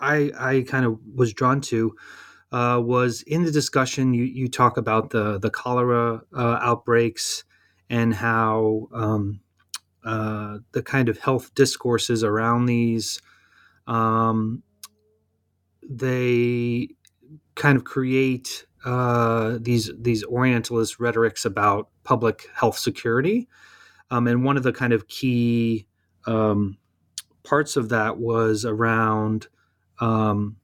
I I kind of was drawn to uh, was in the discussion you you talk about the the cholera uh, outbreaks and how um, uh, the kind of health discourses around these. Um, they kind of create uh, these these Orientalist rhetorics about public health security, um, and one of the kind of key um, parts of that was around um,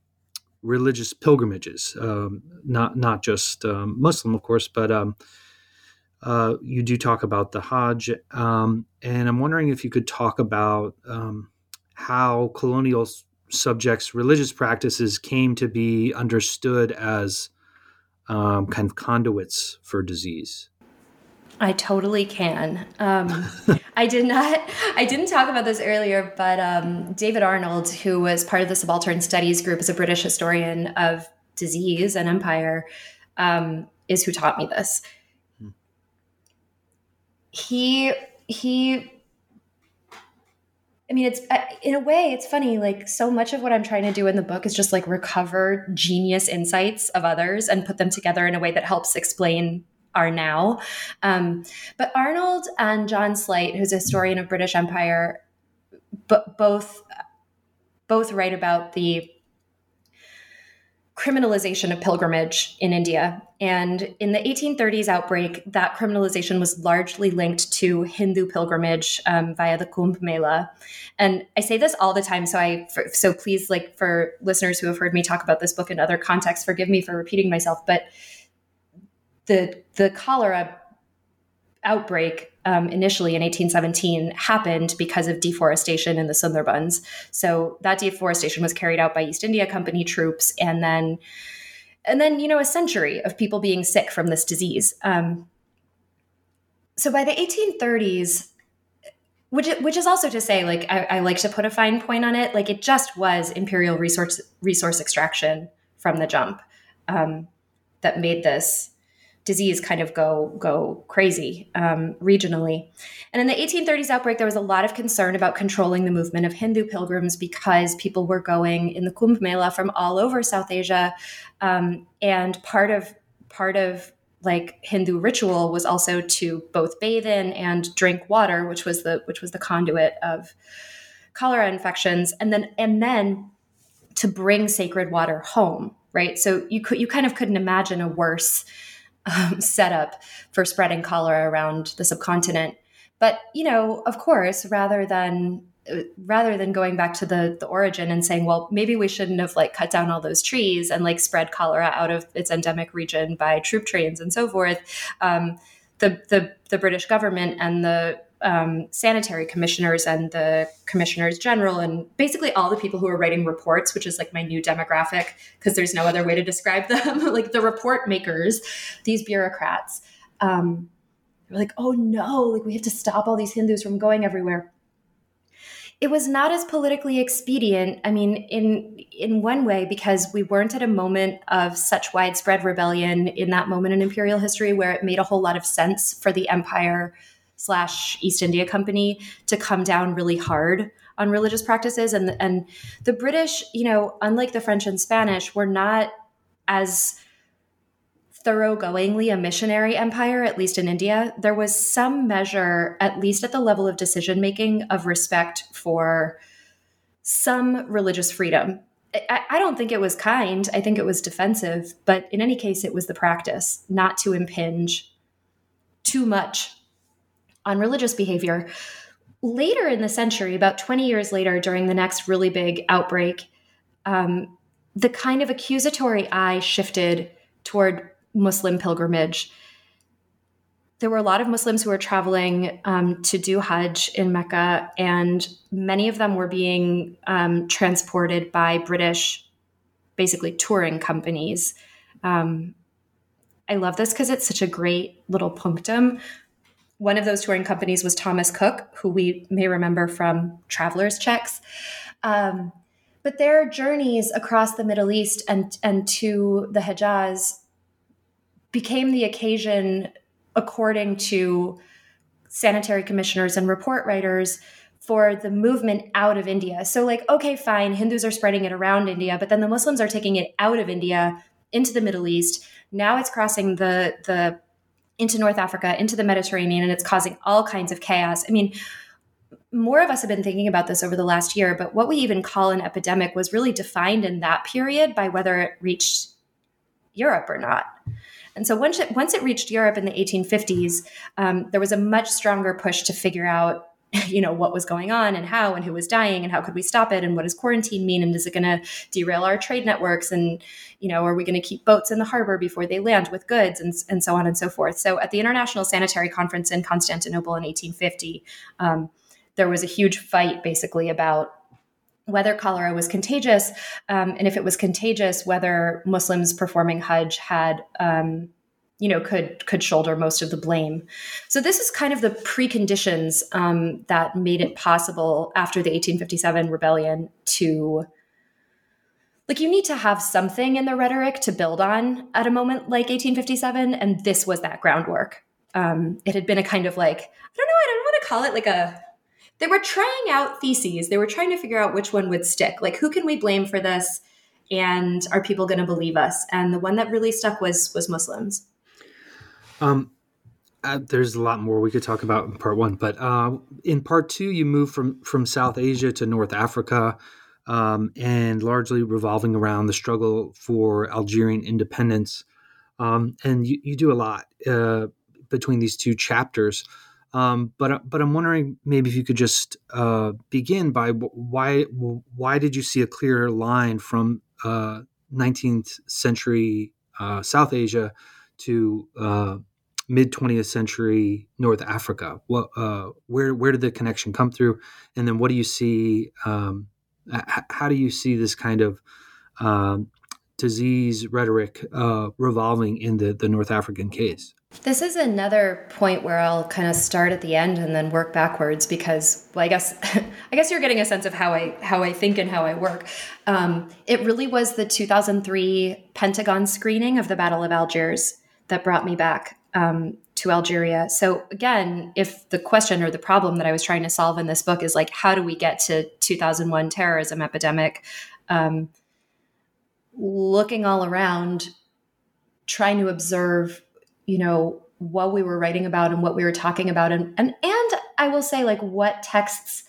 religious pilgrimages, um, not not just um, Muslim, of course, but um, uh, you do talk about the Hajj, um, and I'm wondering if you could talk about. Um, how colonial subjects' religious practices came to be understood as um, kind of conduits for disease. I totally can. Um, I did not, I didn't talk about this earlier, but um, David Arnold, who was part of the Subaltern Studies group, is a British historian of disease and empire, um, is who taught me this. Hmm. He, he, I mean, it's in a way, it's funny, like so much of what I'm trying to do in the book is just like recover genius insights of others and put them together in a way that helps explain our now. Um, but Arnold and John Sleight, who's a historian of British Empire, b- both both write about the criminalization of pilgrimage in India. And in the eighteen thirties outbreak, that criminalization was largely linked to Hindu pilgrimage um, via the Kumbh Mela. And I say this all the time, so I so please, like for listeners who have heard me talk about this book in other contexts, forgive me for repeating myself, but the the cholera outbreak um, initially in eighteen seventeen happened because of deforestation in the Sundarbans. So that deforestation was carried out by East India Company troops. And then, and then, you know, a century of people being sick from this disease. Um, so by the eighteen thirties, which, which is also to say, like, I, I like to put a fine point on it. Like it just was imperial resource, resource extraction from the jump um, that made this disease kind of go go crazy um, regionally. And in the eighteen thirties outbreak, there was a lot of concern about controlling the movement of Hindu pilgrims because people were going in the Kumbh Mela from all over South Asia. Um, and part of part of like Hindu ritual was also to both bathe in and drink water, which was the which was the conduit of cholera infections, and then and then to bring sacred water home, right? So you could you kind of couldn't imagine a worse um, setup for spreading cholera around the subcontinent. But, you know, of course, rather than rather than going back to the, the origin and saying, well, maybe we shouldn't have like cut down all those trees and like spread cholera out of its endemic region by troop trains and so forth. Um, the, the, the British government and the um, sanitary commissioners and the commissioners general and basically all the people who are writing reports, which is like my new demographic because there's no other way to describe them, like the report makers, these bureaucrats, um, they're like, oh no, like we have to stop all these Hindus from going everywhere. It was not as politically expedient, I mean, in in one way, because we weren't at a moment of such widespread rebellion in that moment in imperial history where it made a whole lot of sense for the empire slash East India Company to come down really hard on religious practices. And, and the British, you know, unlike the French and Spanish, were not as thoroughgoingly a missionary empire, at least in India. There was some measure, at least at the level of decision-making, of respect for some religious freedom. I, I don't think it was kind. I think it was defensive. But in any case, it was the practice not to impinge too much on religious behavior. Later in the century, about twenty years later, during the next really big outbreak, um, the kind of accusatory eye shifted toward Muslim pilgrimage. There were a lot of Muslims who were traveling um, to do Hajj in Mecca, and many of them were being um, transported by British, basically touring companies. Um, I love this because it's such a great little punctum. One of those touring companies was Thomas Cook, who we may remember from traveler's checks. Um, but their journeys across the Middle East and, and to the Hejaz became the occasion, according to sanitary commissioners and report writers, for the movement out of India. So like, okay, fine, Hindus are spreading it around India, but then the Muslims are taking it out of India into the Middle East. Now it's crossing the the into North Africa, into the Mediterranean, and it's causing all kinds of chaos. I mean, more of us have been thinking about this over the last year, but what we even call an epidemic was really defined in that period by whether it reached Europe or not. And so once it, once it reached Europe in the eighteen fifties, um, there was a much stronger push to figure out, you know, what was going on and how and who was dying and how could we stop it and what does quarantine mean and is it going to derail our trade networks and, you know, are we going to keep boats in the harbor before they land with goods and, and so on and so forth. So at the International Sanitary Conference in Constantinople in eighteen fifty, um, there was a huge fight basically about whether cholera was contagious, um, and if it was contagious, whether Muslims performing Hajj had, um, you know, could could shoulder most of the blame. So this is kind of the preconditions um, that made it possible after the eighteen fifty-seven rebellion to, like, you need to have something in the rhetoric to build on at a moment like eighteen fifty-seven, and this was that groundwork. Um, it had been a kind of like, I don't know, I don't want to call it like a, they were trying out theses. They were trying to figure out which one would stick. Like, who can we blame for this? And are people going to believe us? And the one that really stuck was was Muslims. Um, uh, there's a lot more we could talk about in part one. But uh, in part two, you move from, from South Asia to North Africa um, and largely revolving around the struggle for Algerian independence. Um, and you, you do a lot uh, between these two chapters. Um, but but I'm wondering maybe if you could just uh, begin by why why did you see a clear line from uh, nineteenth century uh, South Asia to uh, mid twentieth century North Africa? What uh, where where did the connection come through? And then what do you see? Um, h- how do you see this kind of um, disease rhetoric uh, revolving in the, the North African case? This is another point where I'll kind of start at the end and then work backwards because, well, I guess, I guess you're getting a sense of how I how I think and how I work. Um, it really was the two thousand three Pentagon screening of the Battle of Algiers that brought me back um, to Algeria. So again, if the question or the problem that I was trying to solve in this book is like, how do we get to two thousand one terrorism epidemic? Um, looking all around, trying to observe, you know, what we were writing about and what we were talking about. And, and, and I will say, like, what texts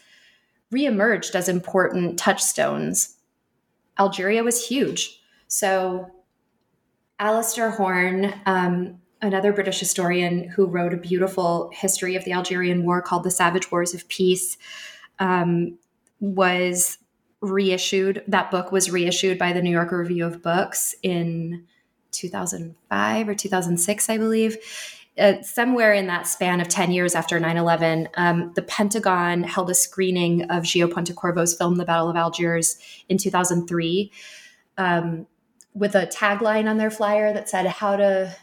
reemerged as important touchstones. Algeria was huge. So Alistair Horn, um, another British historian who wrote a beautiful history of the Algerian War called The Savage Wars of Peace, um, was reissued. That book was reissued by the New Yorker Review of Books in two thousand five or two thousand six, I believe. Uh, somewhere in that span of ten years after nine eleven, um, the Pentagon held a screening of Gio Pontecorvo's film, The Battle of Algiers, in two thousand three, um, with a tagline on their flyer that said, how to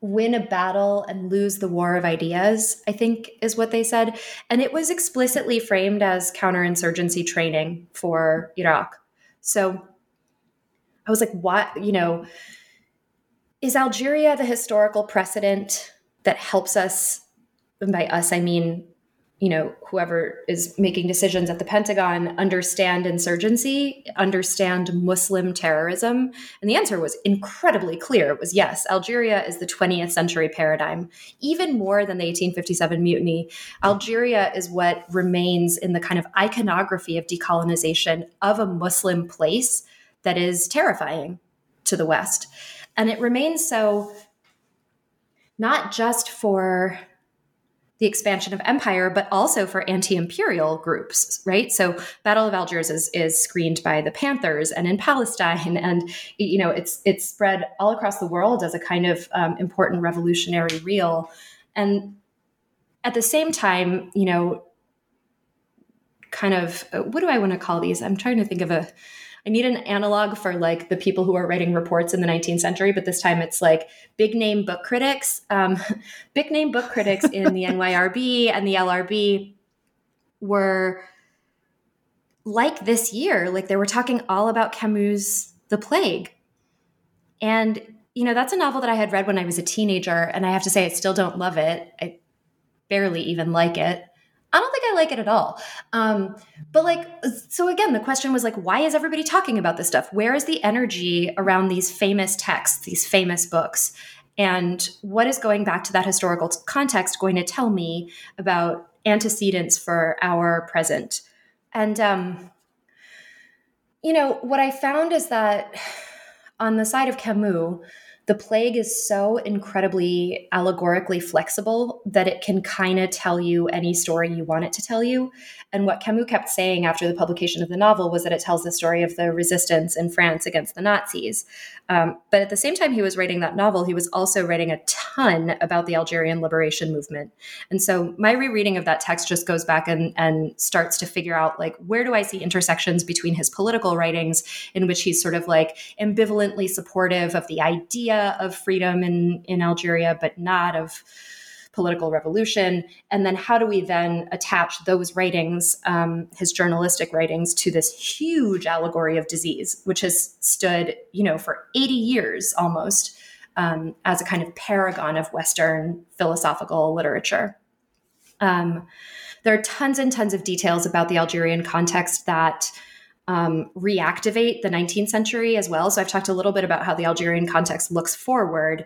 win a battle and lose the war of ideas, I think is what they said. And it was explicitly framed as counterinsurgency training for Iraq. So I was like, what, you know, is Algeria the historical precedent that helps us, and by us, I mean, you know, whoever is making decisions at the Pentagon, understand insurgency, understand Muslim terrorism? And the answer was incredibly clear. It was yes, Algeria is the twentieth century paradigm. Even more than the eighteen fifty-seven mutiny, Algeria is what remains in the kind of iconography of decolonization of a Muslim place that is terrifying to the West. And it remains so not just for the expansion of empire, but also for anti-imperial groups, right? So Battle of Algiers is, is screened by the Panthers and in Palestine. And, you know, it's it's spread all across the world as a kind of um, important revolutionary reel. And at the same time, you know, kind of, what do I want to call these? I'm trying to think of a... I need an analog for like the people who are writing reports in the nineteenth century, but this time it's like big name book critics, um, big name book critics in the N Y R B and the L R B were like this year, like they were talking all about Camus' The Plague. And, you know, that's a novel that I had read when I was a teenager. And I have to say, I still don't love it. I barely even like it. I don't think I like it at all. Um, but like, so again, the question was like, why is everybody talking about this stuff? Where is the energy around these famous texts, these famous books? And what is going back to that historical context going to tell me about antecedents for our present? And, um, you know, what I found is that on the side of Camus, The Plague is so incredibly allegorically flexible that it can kind of tell you any story you want it to tell you. And what Camus kept saying after the publication of the novel was that it tells the story of the resistance in France against the Nazis. Um, but at the same time he was writing that novel, he was also writing a ton about the Algerian liberation movement. And so my rereading of that text just goes back and, and starts to figure out, like, where do I see intersections between his political writings, in which he's sort of like ambivalently supportive of the idea of freedom in, in Algeria, but not of political revolution. And then how do we then attach those writings, um, his journalistic writings, to this huge allegory of disease, which has stood, you know, for eighty years almost um, as a kind of paragon of Western philosophical literature. Um, there are tons and tons of details about the Algerian context that Um, reactivate the nineteenth century as well. So I've talked a little bit about how the Algerian context looks forward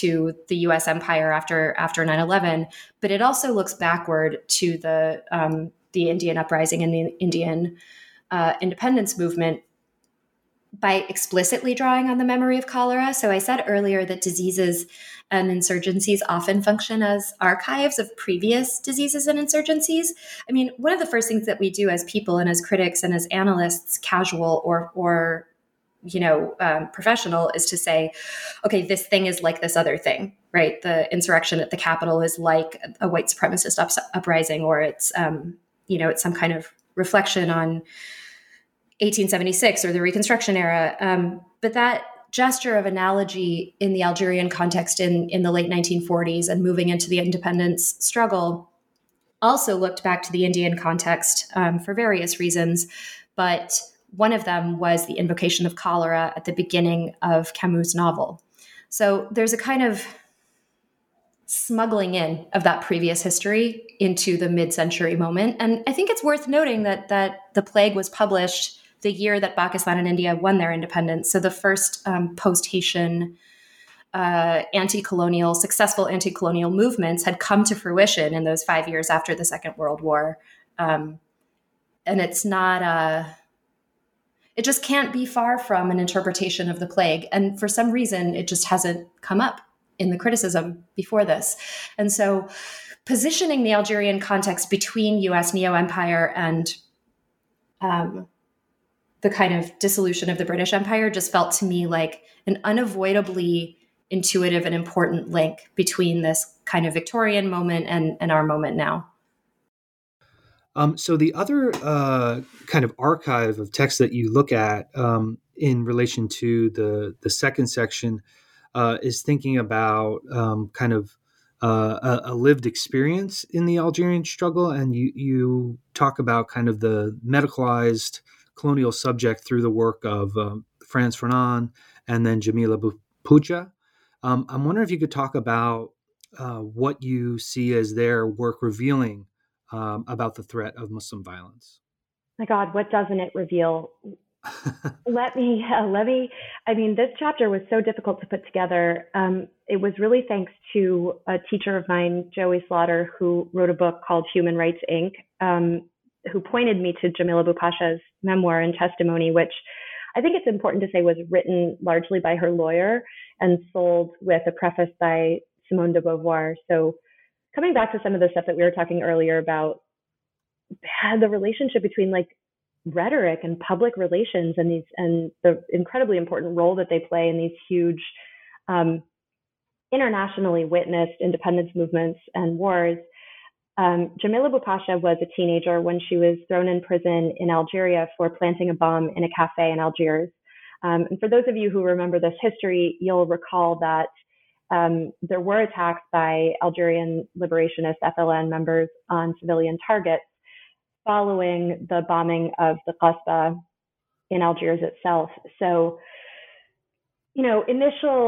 to the U S empire after after nine eleven, but it also looks backward to the um, the Indian uprising and the Indian uh, independence movement by explicitly drawing on the memory of cholera. So I said earlier that diseases and insurgencies often function as archives of previous diseases and insurgencies. I mean, one of the first things that we do as people and as critics and as analysts, casual or, or you know, um, professional, is to say, okay, this thing is like this other thing, right? The insurrection at the Capitol is like a white supremacist ups- uprising, or it's, um, you know, it's some kind of reflection on eighteen seventy-six or the Reconstruction era. Um, but that gesture of analogy in the Algerian context in, in the late nineteen forties and moving into the independence struggle also looked back to the Indian context um, for various reasons. But one of them was the invocation of cholera at the beginning of Camus' novel. So there's a kind of smuggling in of that previous history into the mid-century moment. And I think it's worth noting that that The Plague was published the year that Pakistan and India won their independence. So the first um, post-Haitian uh, anti-colonial, successful anti-colonial movements had come to fruition in those five years after the Second World War. Um, and it's not a... It just can't be far from an interpretation of The Plague. And for some reason, it just hasn't come up in the criticism before this. And so positioning the Algerian context between U S neo-empire and um, the kind of dissolution of the British Empire just felt to me like an unavoidably intuitive and important link between this kind of Victorian moment and, and our moment now. Um, so the other uh, kind of archive of texts that you look at um, in relation to the, the second section uh, is thinking about um, kind of uh, a, a lived experience in the Algerian struggle. And you, you talk about kind of the medicalized colonial subject through the work of um, Frantz Fanon and then Jamila Boupacha. Um, I'm wondering if you could talk about uh, what you see as their work revealing Um, about the threat of Muslim violence. My God, what doesn't it reveal? let me, uh, let me, I mean, this chapter was so difficult to put together. Um, it was really thanks to a teacher of mine, Joey Slaughter, who wrote a book called Human Rights, Incorporated, um, who pointed me to Jamila Boupacha's memoir and testimony, which I think it's important to say was written largely by her lawyer and sold with a preface by Simone de Beauvoir. So coming back to some of the stuff that we were talking earlier about the relationship between like rhetoric and public relations and these and the incredibly important role that they play in these huge um, internationally witnessed independence movements and wars. Um, Jamila Boupacha was a teenager when she was thrown in prison in Algeria for planting a bomb in a cafe in Algiers. Um, and for those of you who remember this history, you'll recall that Um, there were attacks by Algerian liberationist F L N members on civilian targets following the bombing of the Qasba in Algiers itself. So, you know, initial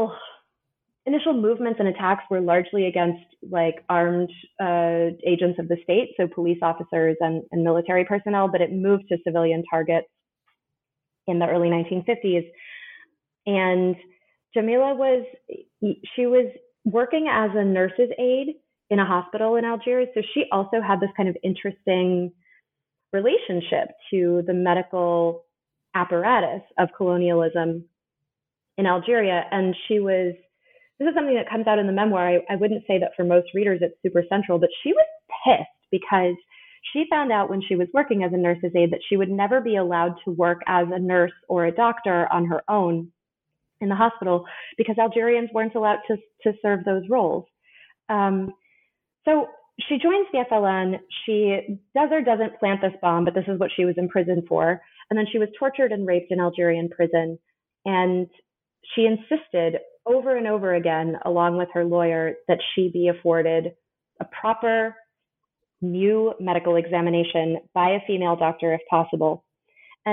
initial movements and attacks were largely against like armed uh, agents of the state, so police officers and, and military personnel, but it moved to civilian targets in the early nineteen fifties. And Jamila was, she was working as a nurse's aide in a hospital in Algiers. So she also had this kind of interesting relationship to the medical apparatus of colonialism in Algeria. And she was, this is something that comes out in the memoir. I, I wouldn't say that for most readers it's super central, but she was pissed because she found out when she was working as a nurse's aide that she would never be allowed to work as a nurse or a doctor on her own in the hospital because Algerians weren't allowed to, to serve those roles. Um, so she joins the F L N. She does or doesn't plant this bomb, but this is what she was in prison for. And then she was tortured and raped in Algerian prison. And she insisted over and over again, along with her lawyer, that she be afforded a proper new medical examination by a female doctor if possible.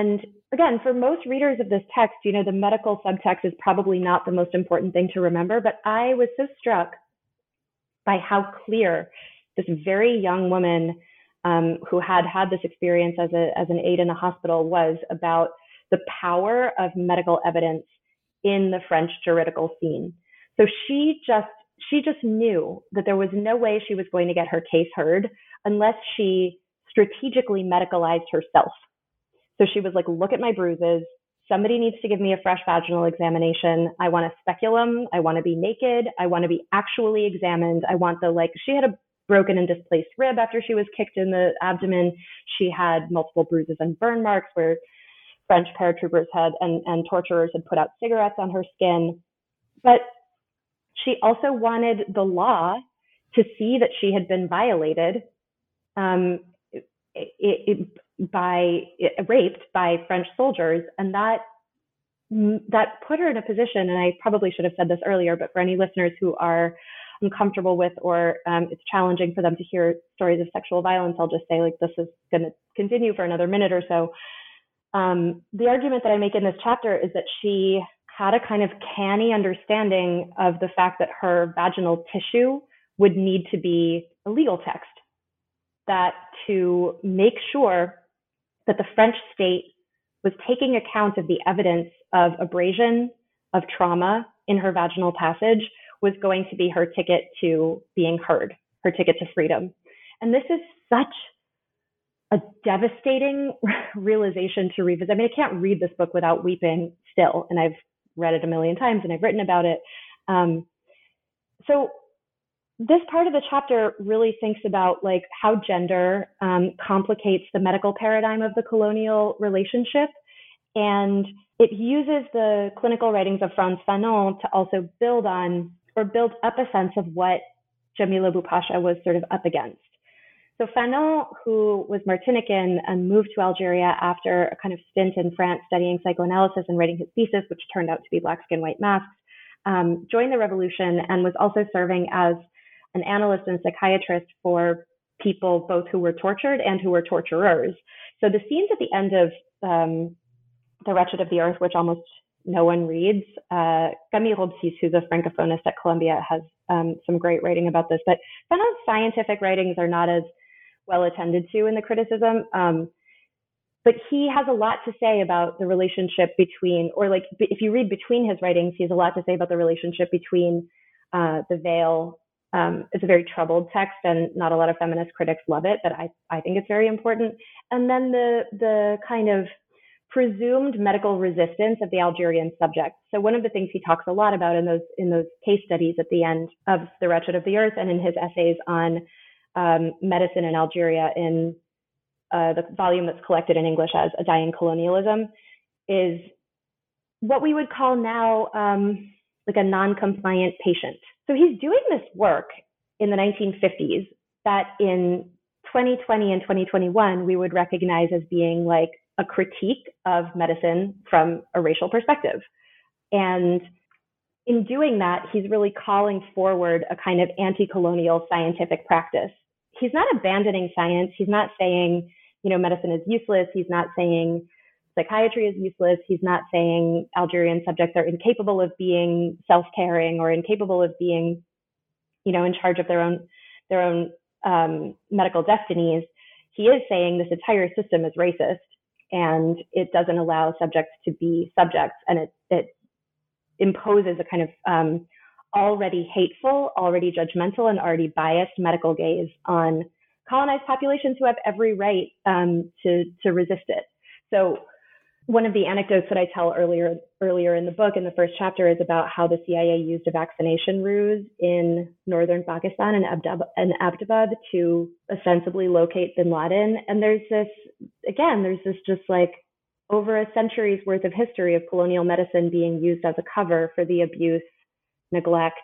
And again, for most readers of this text, you know, the medical subtext is probably not the most important thing to remember, but I was so struck by how clear this very young woman um, who had had this experience as a as an aide in a hospital was about the power of medical evidence in the French juridical scene. So she just she just knew that there was no way she was going to get her case heard unless she strategically medicalized herself. So she was like, look at my bruises. Somebody needs to give me a fresh vaginal examination. I want a speculum. I want to be naked. I want to be actually examined. I want the, like, she had a broken and displaced rib after she was kicked in the abdomen. She had multiple bruises and burn marks where French paratroopers had and, and torturers had put out cigarettes on her skin. But she also wanted the law to see that she had been violated. Um, it, it, by raped by French soldiers. And that, that put her in a position, and I probably should have said this earlier, but for any listeners who are uncomfortable with, or um, it's challenging for them to hear stories of sexual violence, I'll just say like, this is going to continue for another minute or so. Um, the argument that I make in this chapter is that she had a kind of canny understanding of the fact that her vaginal tissue would need to be a legal text, that to make sure that the French state was taking account of the evidence of abrasion, of trauma in her vaginal passage was going to be her ticket to being heard, her ticket to freedom. And this is such a devastating realization to revisit. I mean, I can't read this book without weeping still, and I've read it a million times and I've written about it. Um, So this part of the chapter really thinks about like how gender um, complicates the medical paradigm of the colonial relationship. And it uses the clinical writings of Frantz Fanon to also build on or build up a sense of what Jamila Boupacha was sort of up against. So Fanon, who was Martinican and moved to Algeria after a kind of stint in France studying psychoanalysis and writing his thesis, which turned out to be Black Skin, White Masks, um, joined the revolution and was also serving as an analyst and psychiatrist for people both who were tortured and who were torturers. So the scenes at the end of um, The Wretched of the Earth, which almost no one reads, uh, Camille Robsys, who's a francophonist at Columbia, has um, some great writing about this. But Fanon's scientific writings are not as well attended to in the criticism. Um, but he has a lot to say about the relationship between, or like if you read between his writings, he has a lot to say about the relationship between uh, the veil. Um, it's a very troubled text and not a lot of feminist critics love it, but I, I think it's very important. And then the the kind of presumed medical resistance of the Algerian subject. So one of the things he talks a lot about in those in those case studies at the end of The Wretched of the Earth and in his essays on um, medicine in Algeria in uh, the volume that's collected in English as A Dying Colonialism is what we would call now um, like a non-compliant patient. So he's doing this work in the nineteen fifties that in twenty twenty and twenty twenty-one, we would recognize as being like a critique of medicine from a racial perspective. And in doing that, he's really calling forward a kind of anti-colonial scientific practice. He's not abandoning science. He's not saying, you know, medicine is useless. He's not saying psychiatry is useless. He's not saying Algerian subjects are incapable of being self-caring or incapable of being, you know, in charge of their own their own um, medical destinies. He is saying this entire system is racist and it doesn't allow subjects to be subjects, and it it imposes a kind of um, already hateful, already judgmental, and already biased medical gaze on colonized populations who have every right um, to to resist it. So. One of the anecdotes that I tell earlier earlier in the book in the first chapter is about how the C I A used a vaccination ruse in northern Pakistan and Abdab- and Abbottabad to ostensibly locate bin Laden. And there's this, again, there's this just like over a century's worth of history of colonial medicine being used as a cover for the abuse, neglect,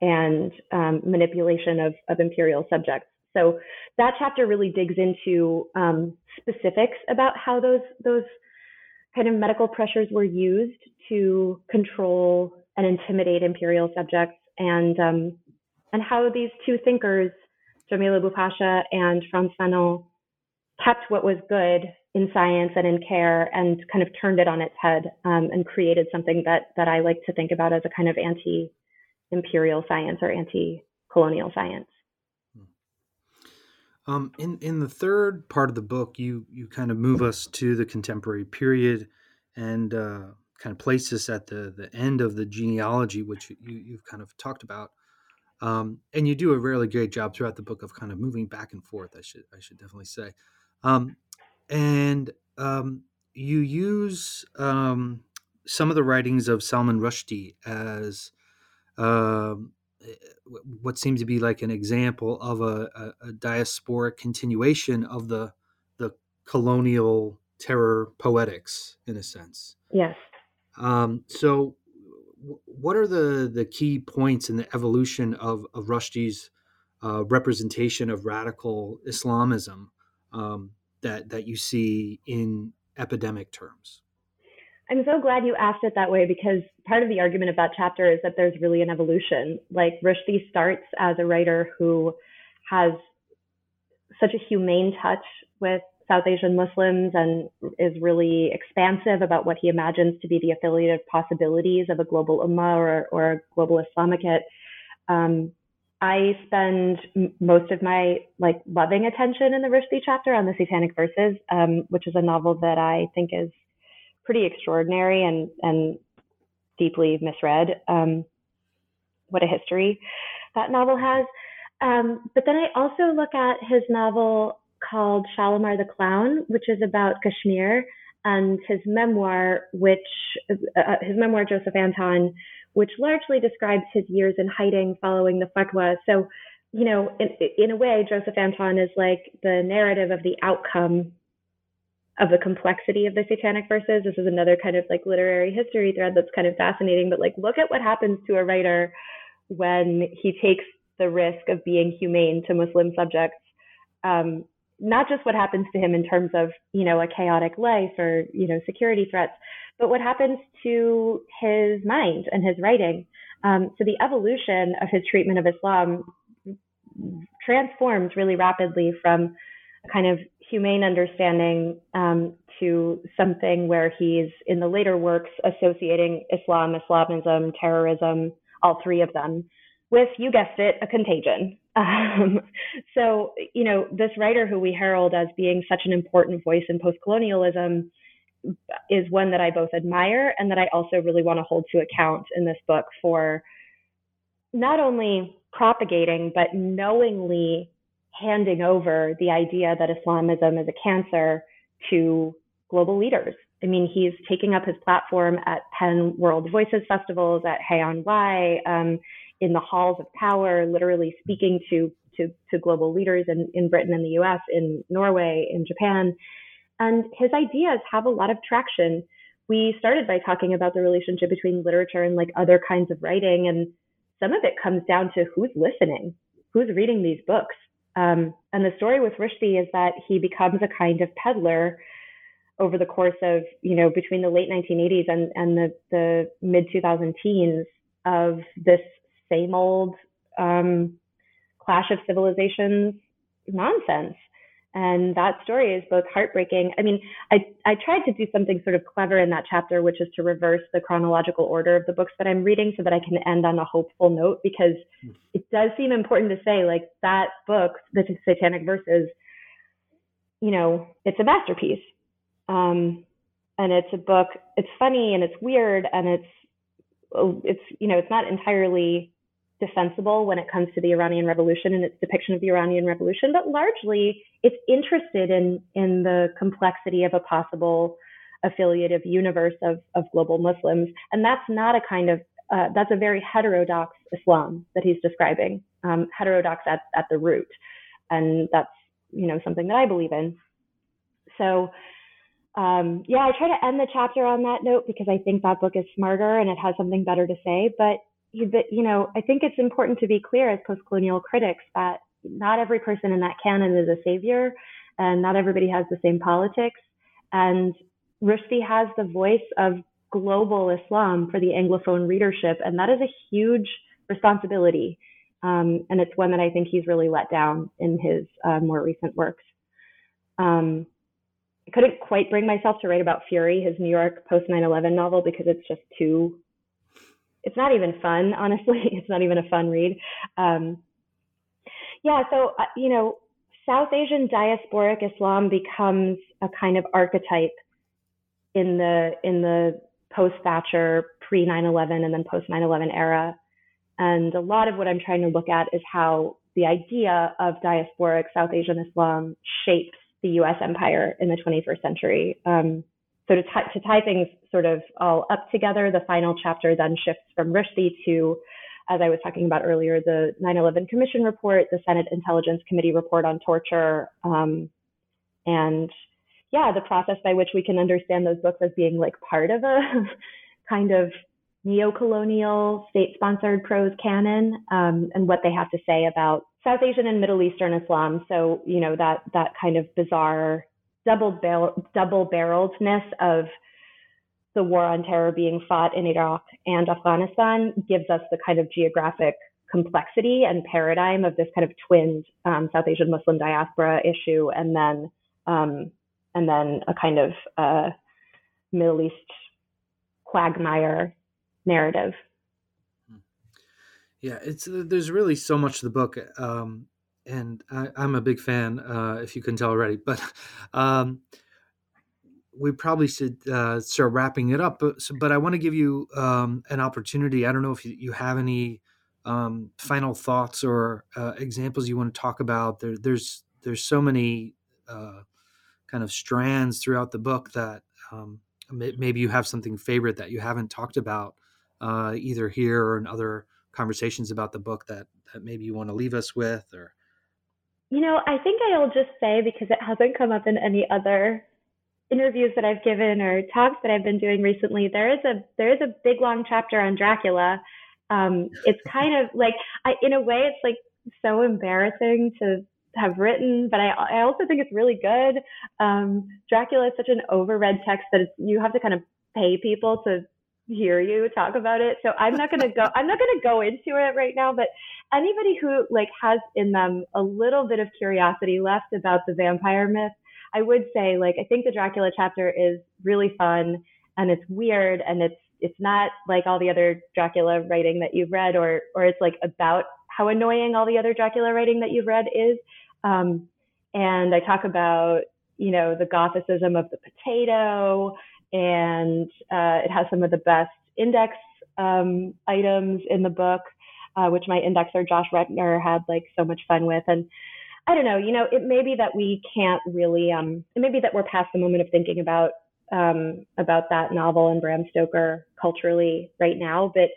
and um, manipulation of, of imperial subjects. So that chapter really digs into um, specifics about how those those kind of medical pressures were used to control and intimidate imperial subjects, and um, and how these two thinkers, Jamila Boupacha and Frantz Fanon, kept what was good in science and in care and kind of turned it on its head um, and created something that that I like to think about as a kind of anti-imperial science or anti-colonial science. Um, in, in the third part of the book, you you kind of move us to the contemporary period and uh, kind of place us at the, the end of the genealogy, which you, you've kind of talked about. Um, and you do a really great job throughout the book of kind of moving back and forth, I should I should definitely say. Um, and um, you use um, some of the writings of Salman Rushdie as uh, what seems to be like an example of a, a, a diasporic continuation of the the colonial terror poetics, in a sense. Yes. Um, so w- what are the, the key points in the evolution of, of Rushdie's uh, representation of radical Islamism um, that, that you see in epidemic terms? I'm so glad you asked it that way, because part of the argument of that chapter is that there's really an evolution. Like Rushdie starts as a writer who has such a humane touch with South Asian Muslims and is really expansive about what he imagines to be the affiliative possibilities of a global ummah or, or a global Islamicate. Um, I spend m- most of my like loving attention in the Rushdie chapter on The Satanic Verses, um, which is a novel that I think is pretty extraordinary and, and deeply misread. Um, what a history that novel has. Um, but then I also look at his novel called Shalimar the Clown, which is about Kashmir, and his memoir, which uh, his memoir, Joseph Anton, which largely describes his years in hiding following the fatwa. So, you know, in, in a way, Joseph Anton is like the narrative of the outcome of the complexity of the Satanic Verses. This is another kind of like literary history thread that's kind of fascinating, but like, look at what happens to a writer when he takes the risk of being humane to Muslim subjects. Um, not just what happens to him in terms of, you know, a chaotic life or, you know, security threats, but what happens to his mind and his writing. Um, so the evolution of his treatment of Islam transforms really rapidly from a kind of humane understanding um, to something where he's, in the later works, associating Islam, Islamism, terrorism, all three of them, with, you guessed it, a contagion. Um, so, you know, this writer who we herald as being such an important voice in post-colonialism is one that I both admire and that I also really want to hold to account in this book for not only propagating, but knowingly handing over the idea that Islamism is a cancer to global leaders. I mean, he's taking up his platform at Penn World Voices festivals, at Heian Y, um, in the halls of power, literally speaking to, to, to global leaders in, in Britain and the U S, in Norway, in Japan. And his ideas have a lot of traction. We started by talking about the relationship between literature and like other kinds of writing. And some of it comes down to who's listening, who's reading these books. Um, and the story with Rushdie is that he becomes a kind of peddler over the course of, you know, between the late nineteen eighties and, and the, the mid-two thousand teens of this same old um, clash of civilizations nonsense. And that story is both heartbreaking. I mean, I, I tried to do something sort of clever in that chapter, which is to reverse the chronological order of the books that I'm reading so that I can end on a hopeful note, because it does seem important to say, like, that book, The Satanic Verses, you know, it's a masterpiece. Um, and it's a book, it's funny and it's weird and it's, it's, you know, it's not entirely defensible when it comes to the Iranian Revolution and its depiction of the Iranian Revolution, but largely it's interested in, in the complexity of a possible affiliative universe of, of global Muslims. And that's not a kind of, uh, that's a very heterodox Islam that he's describing, um, heterodox at, at the root. And that's, you know, something that I believe in. So, Um, yeah, I try to end the chapter on that note because I think that book is smarter and it has something better to say. But, you know, I think it's important to be clear as post-colonial critics that not every person in that canon is a savior and not everybody has the same politics. And Rushdie has the voice of global Islam for the Anglophone readership. And that is a huge responsibility. Um, and it's one that I think he's really let down in his uh, more recent works. Um, I couldn't quite bring myself to write about Fury, his New York post nine eleven novel, because it's just too, it's not even fun, honestly. It's not even a fun read. Um, yeah, so, uh, you know, South Asian diasporic Islam becomes a kind of archetype in the in the post-Thatcher, pre nine eleven, and then post nine eleven era. And a lot of what I'm trying to look at is how the idea of diasporic South Asian Islam shapes the U S empire in the twenty-first century. Um, so to, t- to tie things sort of all up together, the final chapter then shifts from Rushdie to, as I was talking about earlier, the nine eleven Commission report, the Senate Intelligence Committee report on torture, um, and yeah, the process by which we can understand those books as being like part of a kind of neo-colonial, state-sponsored prose canon, um, and what they have to say about South Asian and Middle Eastern Islam. So, you know, that that kind of bizarre double barrel, double-barreledness of the war on terror being fought in Iraq and Afghanistan gives us the kind of geographic complexity and paradigm of this kind of twinned um, South Asian Muslim diaspora issue, and then um, and then a kind of uh, Middle East quagmire narrative. Yeah, it's there's really so much to the book, um, and I, I'm a big fan, uh, if you couldn't tell already. But um, we probably should uh, start wrapping it up. But, so, but I want to give you um, an opportunity. I don't know if you, you have any um, final thoughts or uh, examples you want to talk about. There, there's there's so many uh, kind of strands throughout the book that um, maybe you have something favorite that you haven't talked about. uh, either here or in other conversations about the book that, that maybe you want to leave us with? Or, you know, I think I'll just say, because it hasn't come up in any other interviews that I've given or talks that I've been doing recently, there is a there is a big long chapter on Dracula. Um, it's kind of like, I, in a way, it's like so embarrassing to have written, but I, I also think it's really good. Um, Dracula is such an overread text that it's, you have to kind of pay people to hear you talk about it. So I'm not going to go, I'm not going to go into it right now, but anybody who like has in them a little bit of curiosity left about the vampire myth, I would say, like, I think the Dracula chapter is really fun, and it's weird, and it's it's not like all the other Dracula writing that you've read, or or it's like about how annoying all the other Dracula writing that you've read is. Um, and I talk about, you know, the Gothicism of the potato, and uh, it has some of the best index um, items in the book, uh, which my indexer Josh Retner had like so much fun with. And I don't know, you know, it may be that we can't really, um, it may be that we're past the moment of thinking about um, about that novel and Bram Stoker culturally right now. But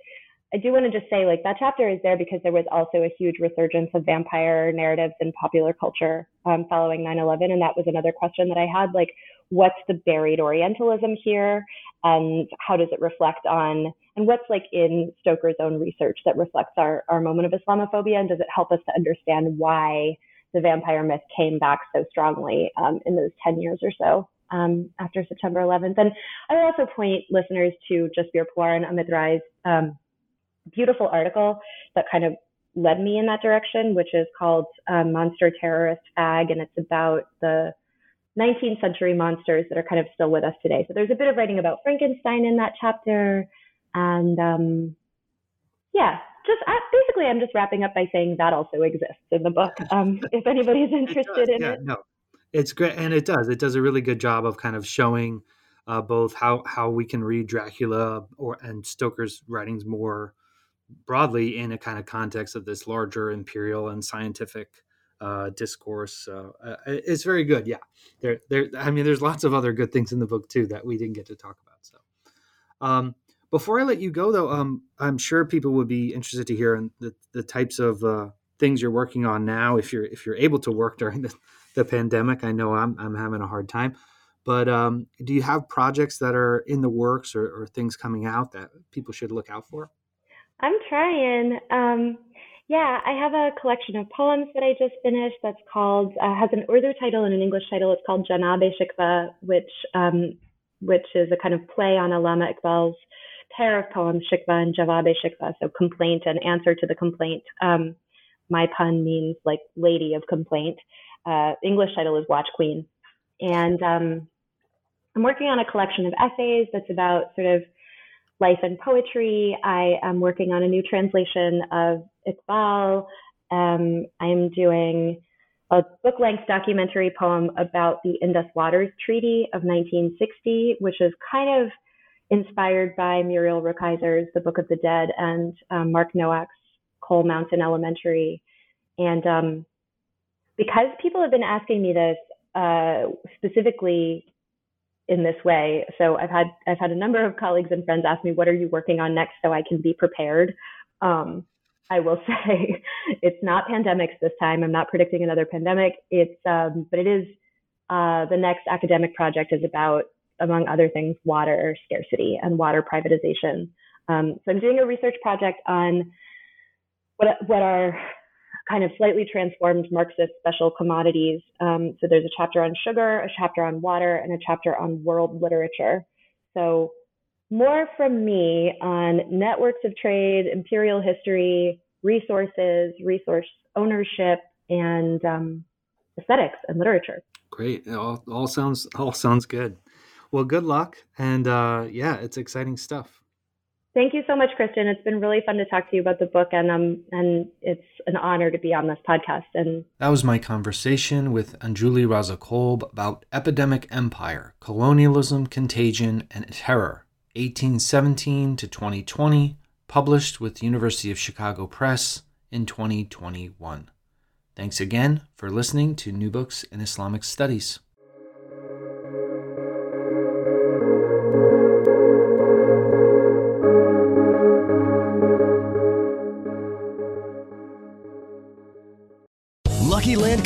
I do want to just say, like, that chapter is there because there was also a huge resurgence of vampire narratives in popular culture um, following nine eleven. And that was another question that I had, like, what's the buried Orientalism here? And how does it reflect on, and what's like in Stoker's own research that reflects our, our moment of Islamophobia? And does it help us to understand why the vampire myth came back so strongly um, in those ten years or so um, after September eleventh. And I will also point listeners to Jaspir Pawar and Amit Rai's um, beautiful article that kind of led me in that direction, which is called uh, Monster Terrorist Fag, and it's about the nineteenth century monsters that are kind of still with us today. So there's a bit of writing about Frankenstein in that chapter. And um, yeah. Just basically, I'm just wrapping up by saying that also exists in the book. Um, if anybody's interested in it, yeah, it, no, it's great, and it does. It does a really good job of kind of showing uh, both how how we can read Dracula or and Stoker's writings more broadly in a kind of context of this larger imperial and scientific uh, discourse. So uh, it's very good. Yeah, there, there. I mean, there's lots of other good things in the book too that we didn't get to talk about. So. Um, Before I let you go, though, um, I'm sure people would be interested to hear in the, the types of uh, things you're working on now, if you're if you're able to work during the, the pandemic. I know I'm I'm having a hard time, but um, do you have projects that are in the works or, or things coming out that people should look out for? I'm trying. Um, yeah, I have a collection of poems that I just finished that's called, uh, has an Urdu title and an English title. It's called Janab-e Shikva, which, um, which is a kind of play on Allama Iqbal's pair of poems, Shikva and Jawab-e Shikva, so complaint and answer to the complaint. Um, my pun means like lady of complaint. Uh, English title is Watch Queen. And um, I'm working on a collection of essays that's about sort of life and poetry. I am working on a new translation of Iqbal. Um, I'm doing a book-length documentary poem about the Indus Waters Treaty of nineteen sixty, which is kind of inspired by Muriel Rukeyser's The Book of the Dead and um, Mark Nowak's Coal Mountain Elementary. And um, because people have been asking me this uh, specifically in this way, so I've had I've had a number of colleagues and friends ask me, what are you working on next so I can be prepared? Um, I will say it's not pandemics this time. I'm not predicting another pandemic. It's um, but it is uh, the next academic project is about, among other things, water scarcity and water privatization. Um, so I'm doing a research project on what what are kind of slightly transformed Marxist special commodities. Um, so there's a chapter on sugar, a chapter on water, and a chapter on world literature. So more from me on networks of trade, imperial history, resources, resource ownership, and um, aesthetics and literature. Great. It all, all sounds all sounds good. Well, good luck. And uh, yeah, it's exciting stuff. Thank you so much, Christian. It's been really fun to talk to you about the book, and um, and it's an honor to be on this podcast. And that was my conversation with Anjuli Raza Kolb about Epidemic Empire, Colonialism, Contagion, and Terror, eighteen seventeen to twenty twenty, published with the University of Chicago Press in twenty twenty-one. Thanks again for listening to New Books in Islamic Studies. Thank you. Lucky Land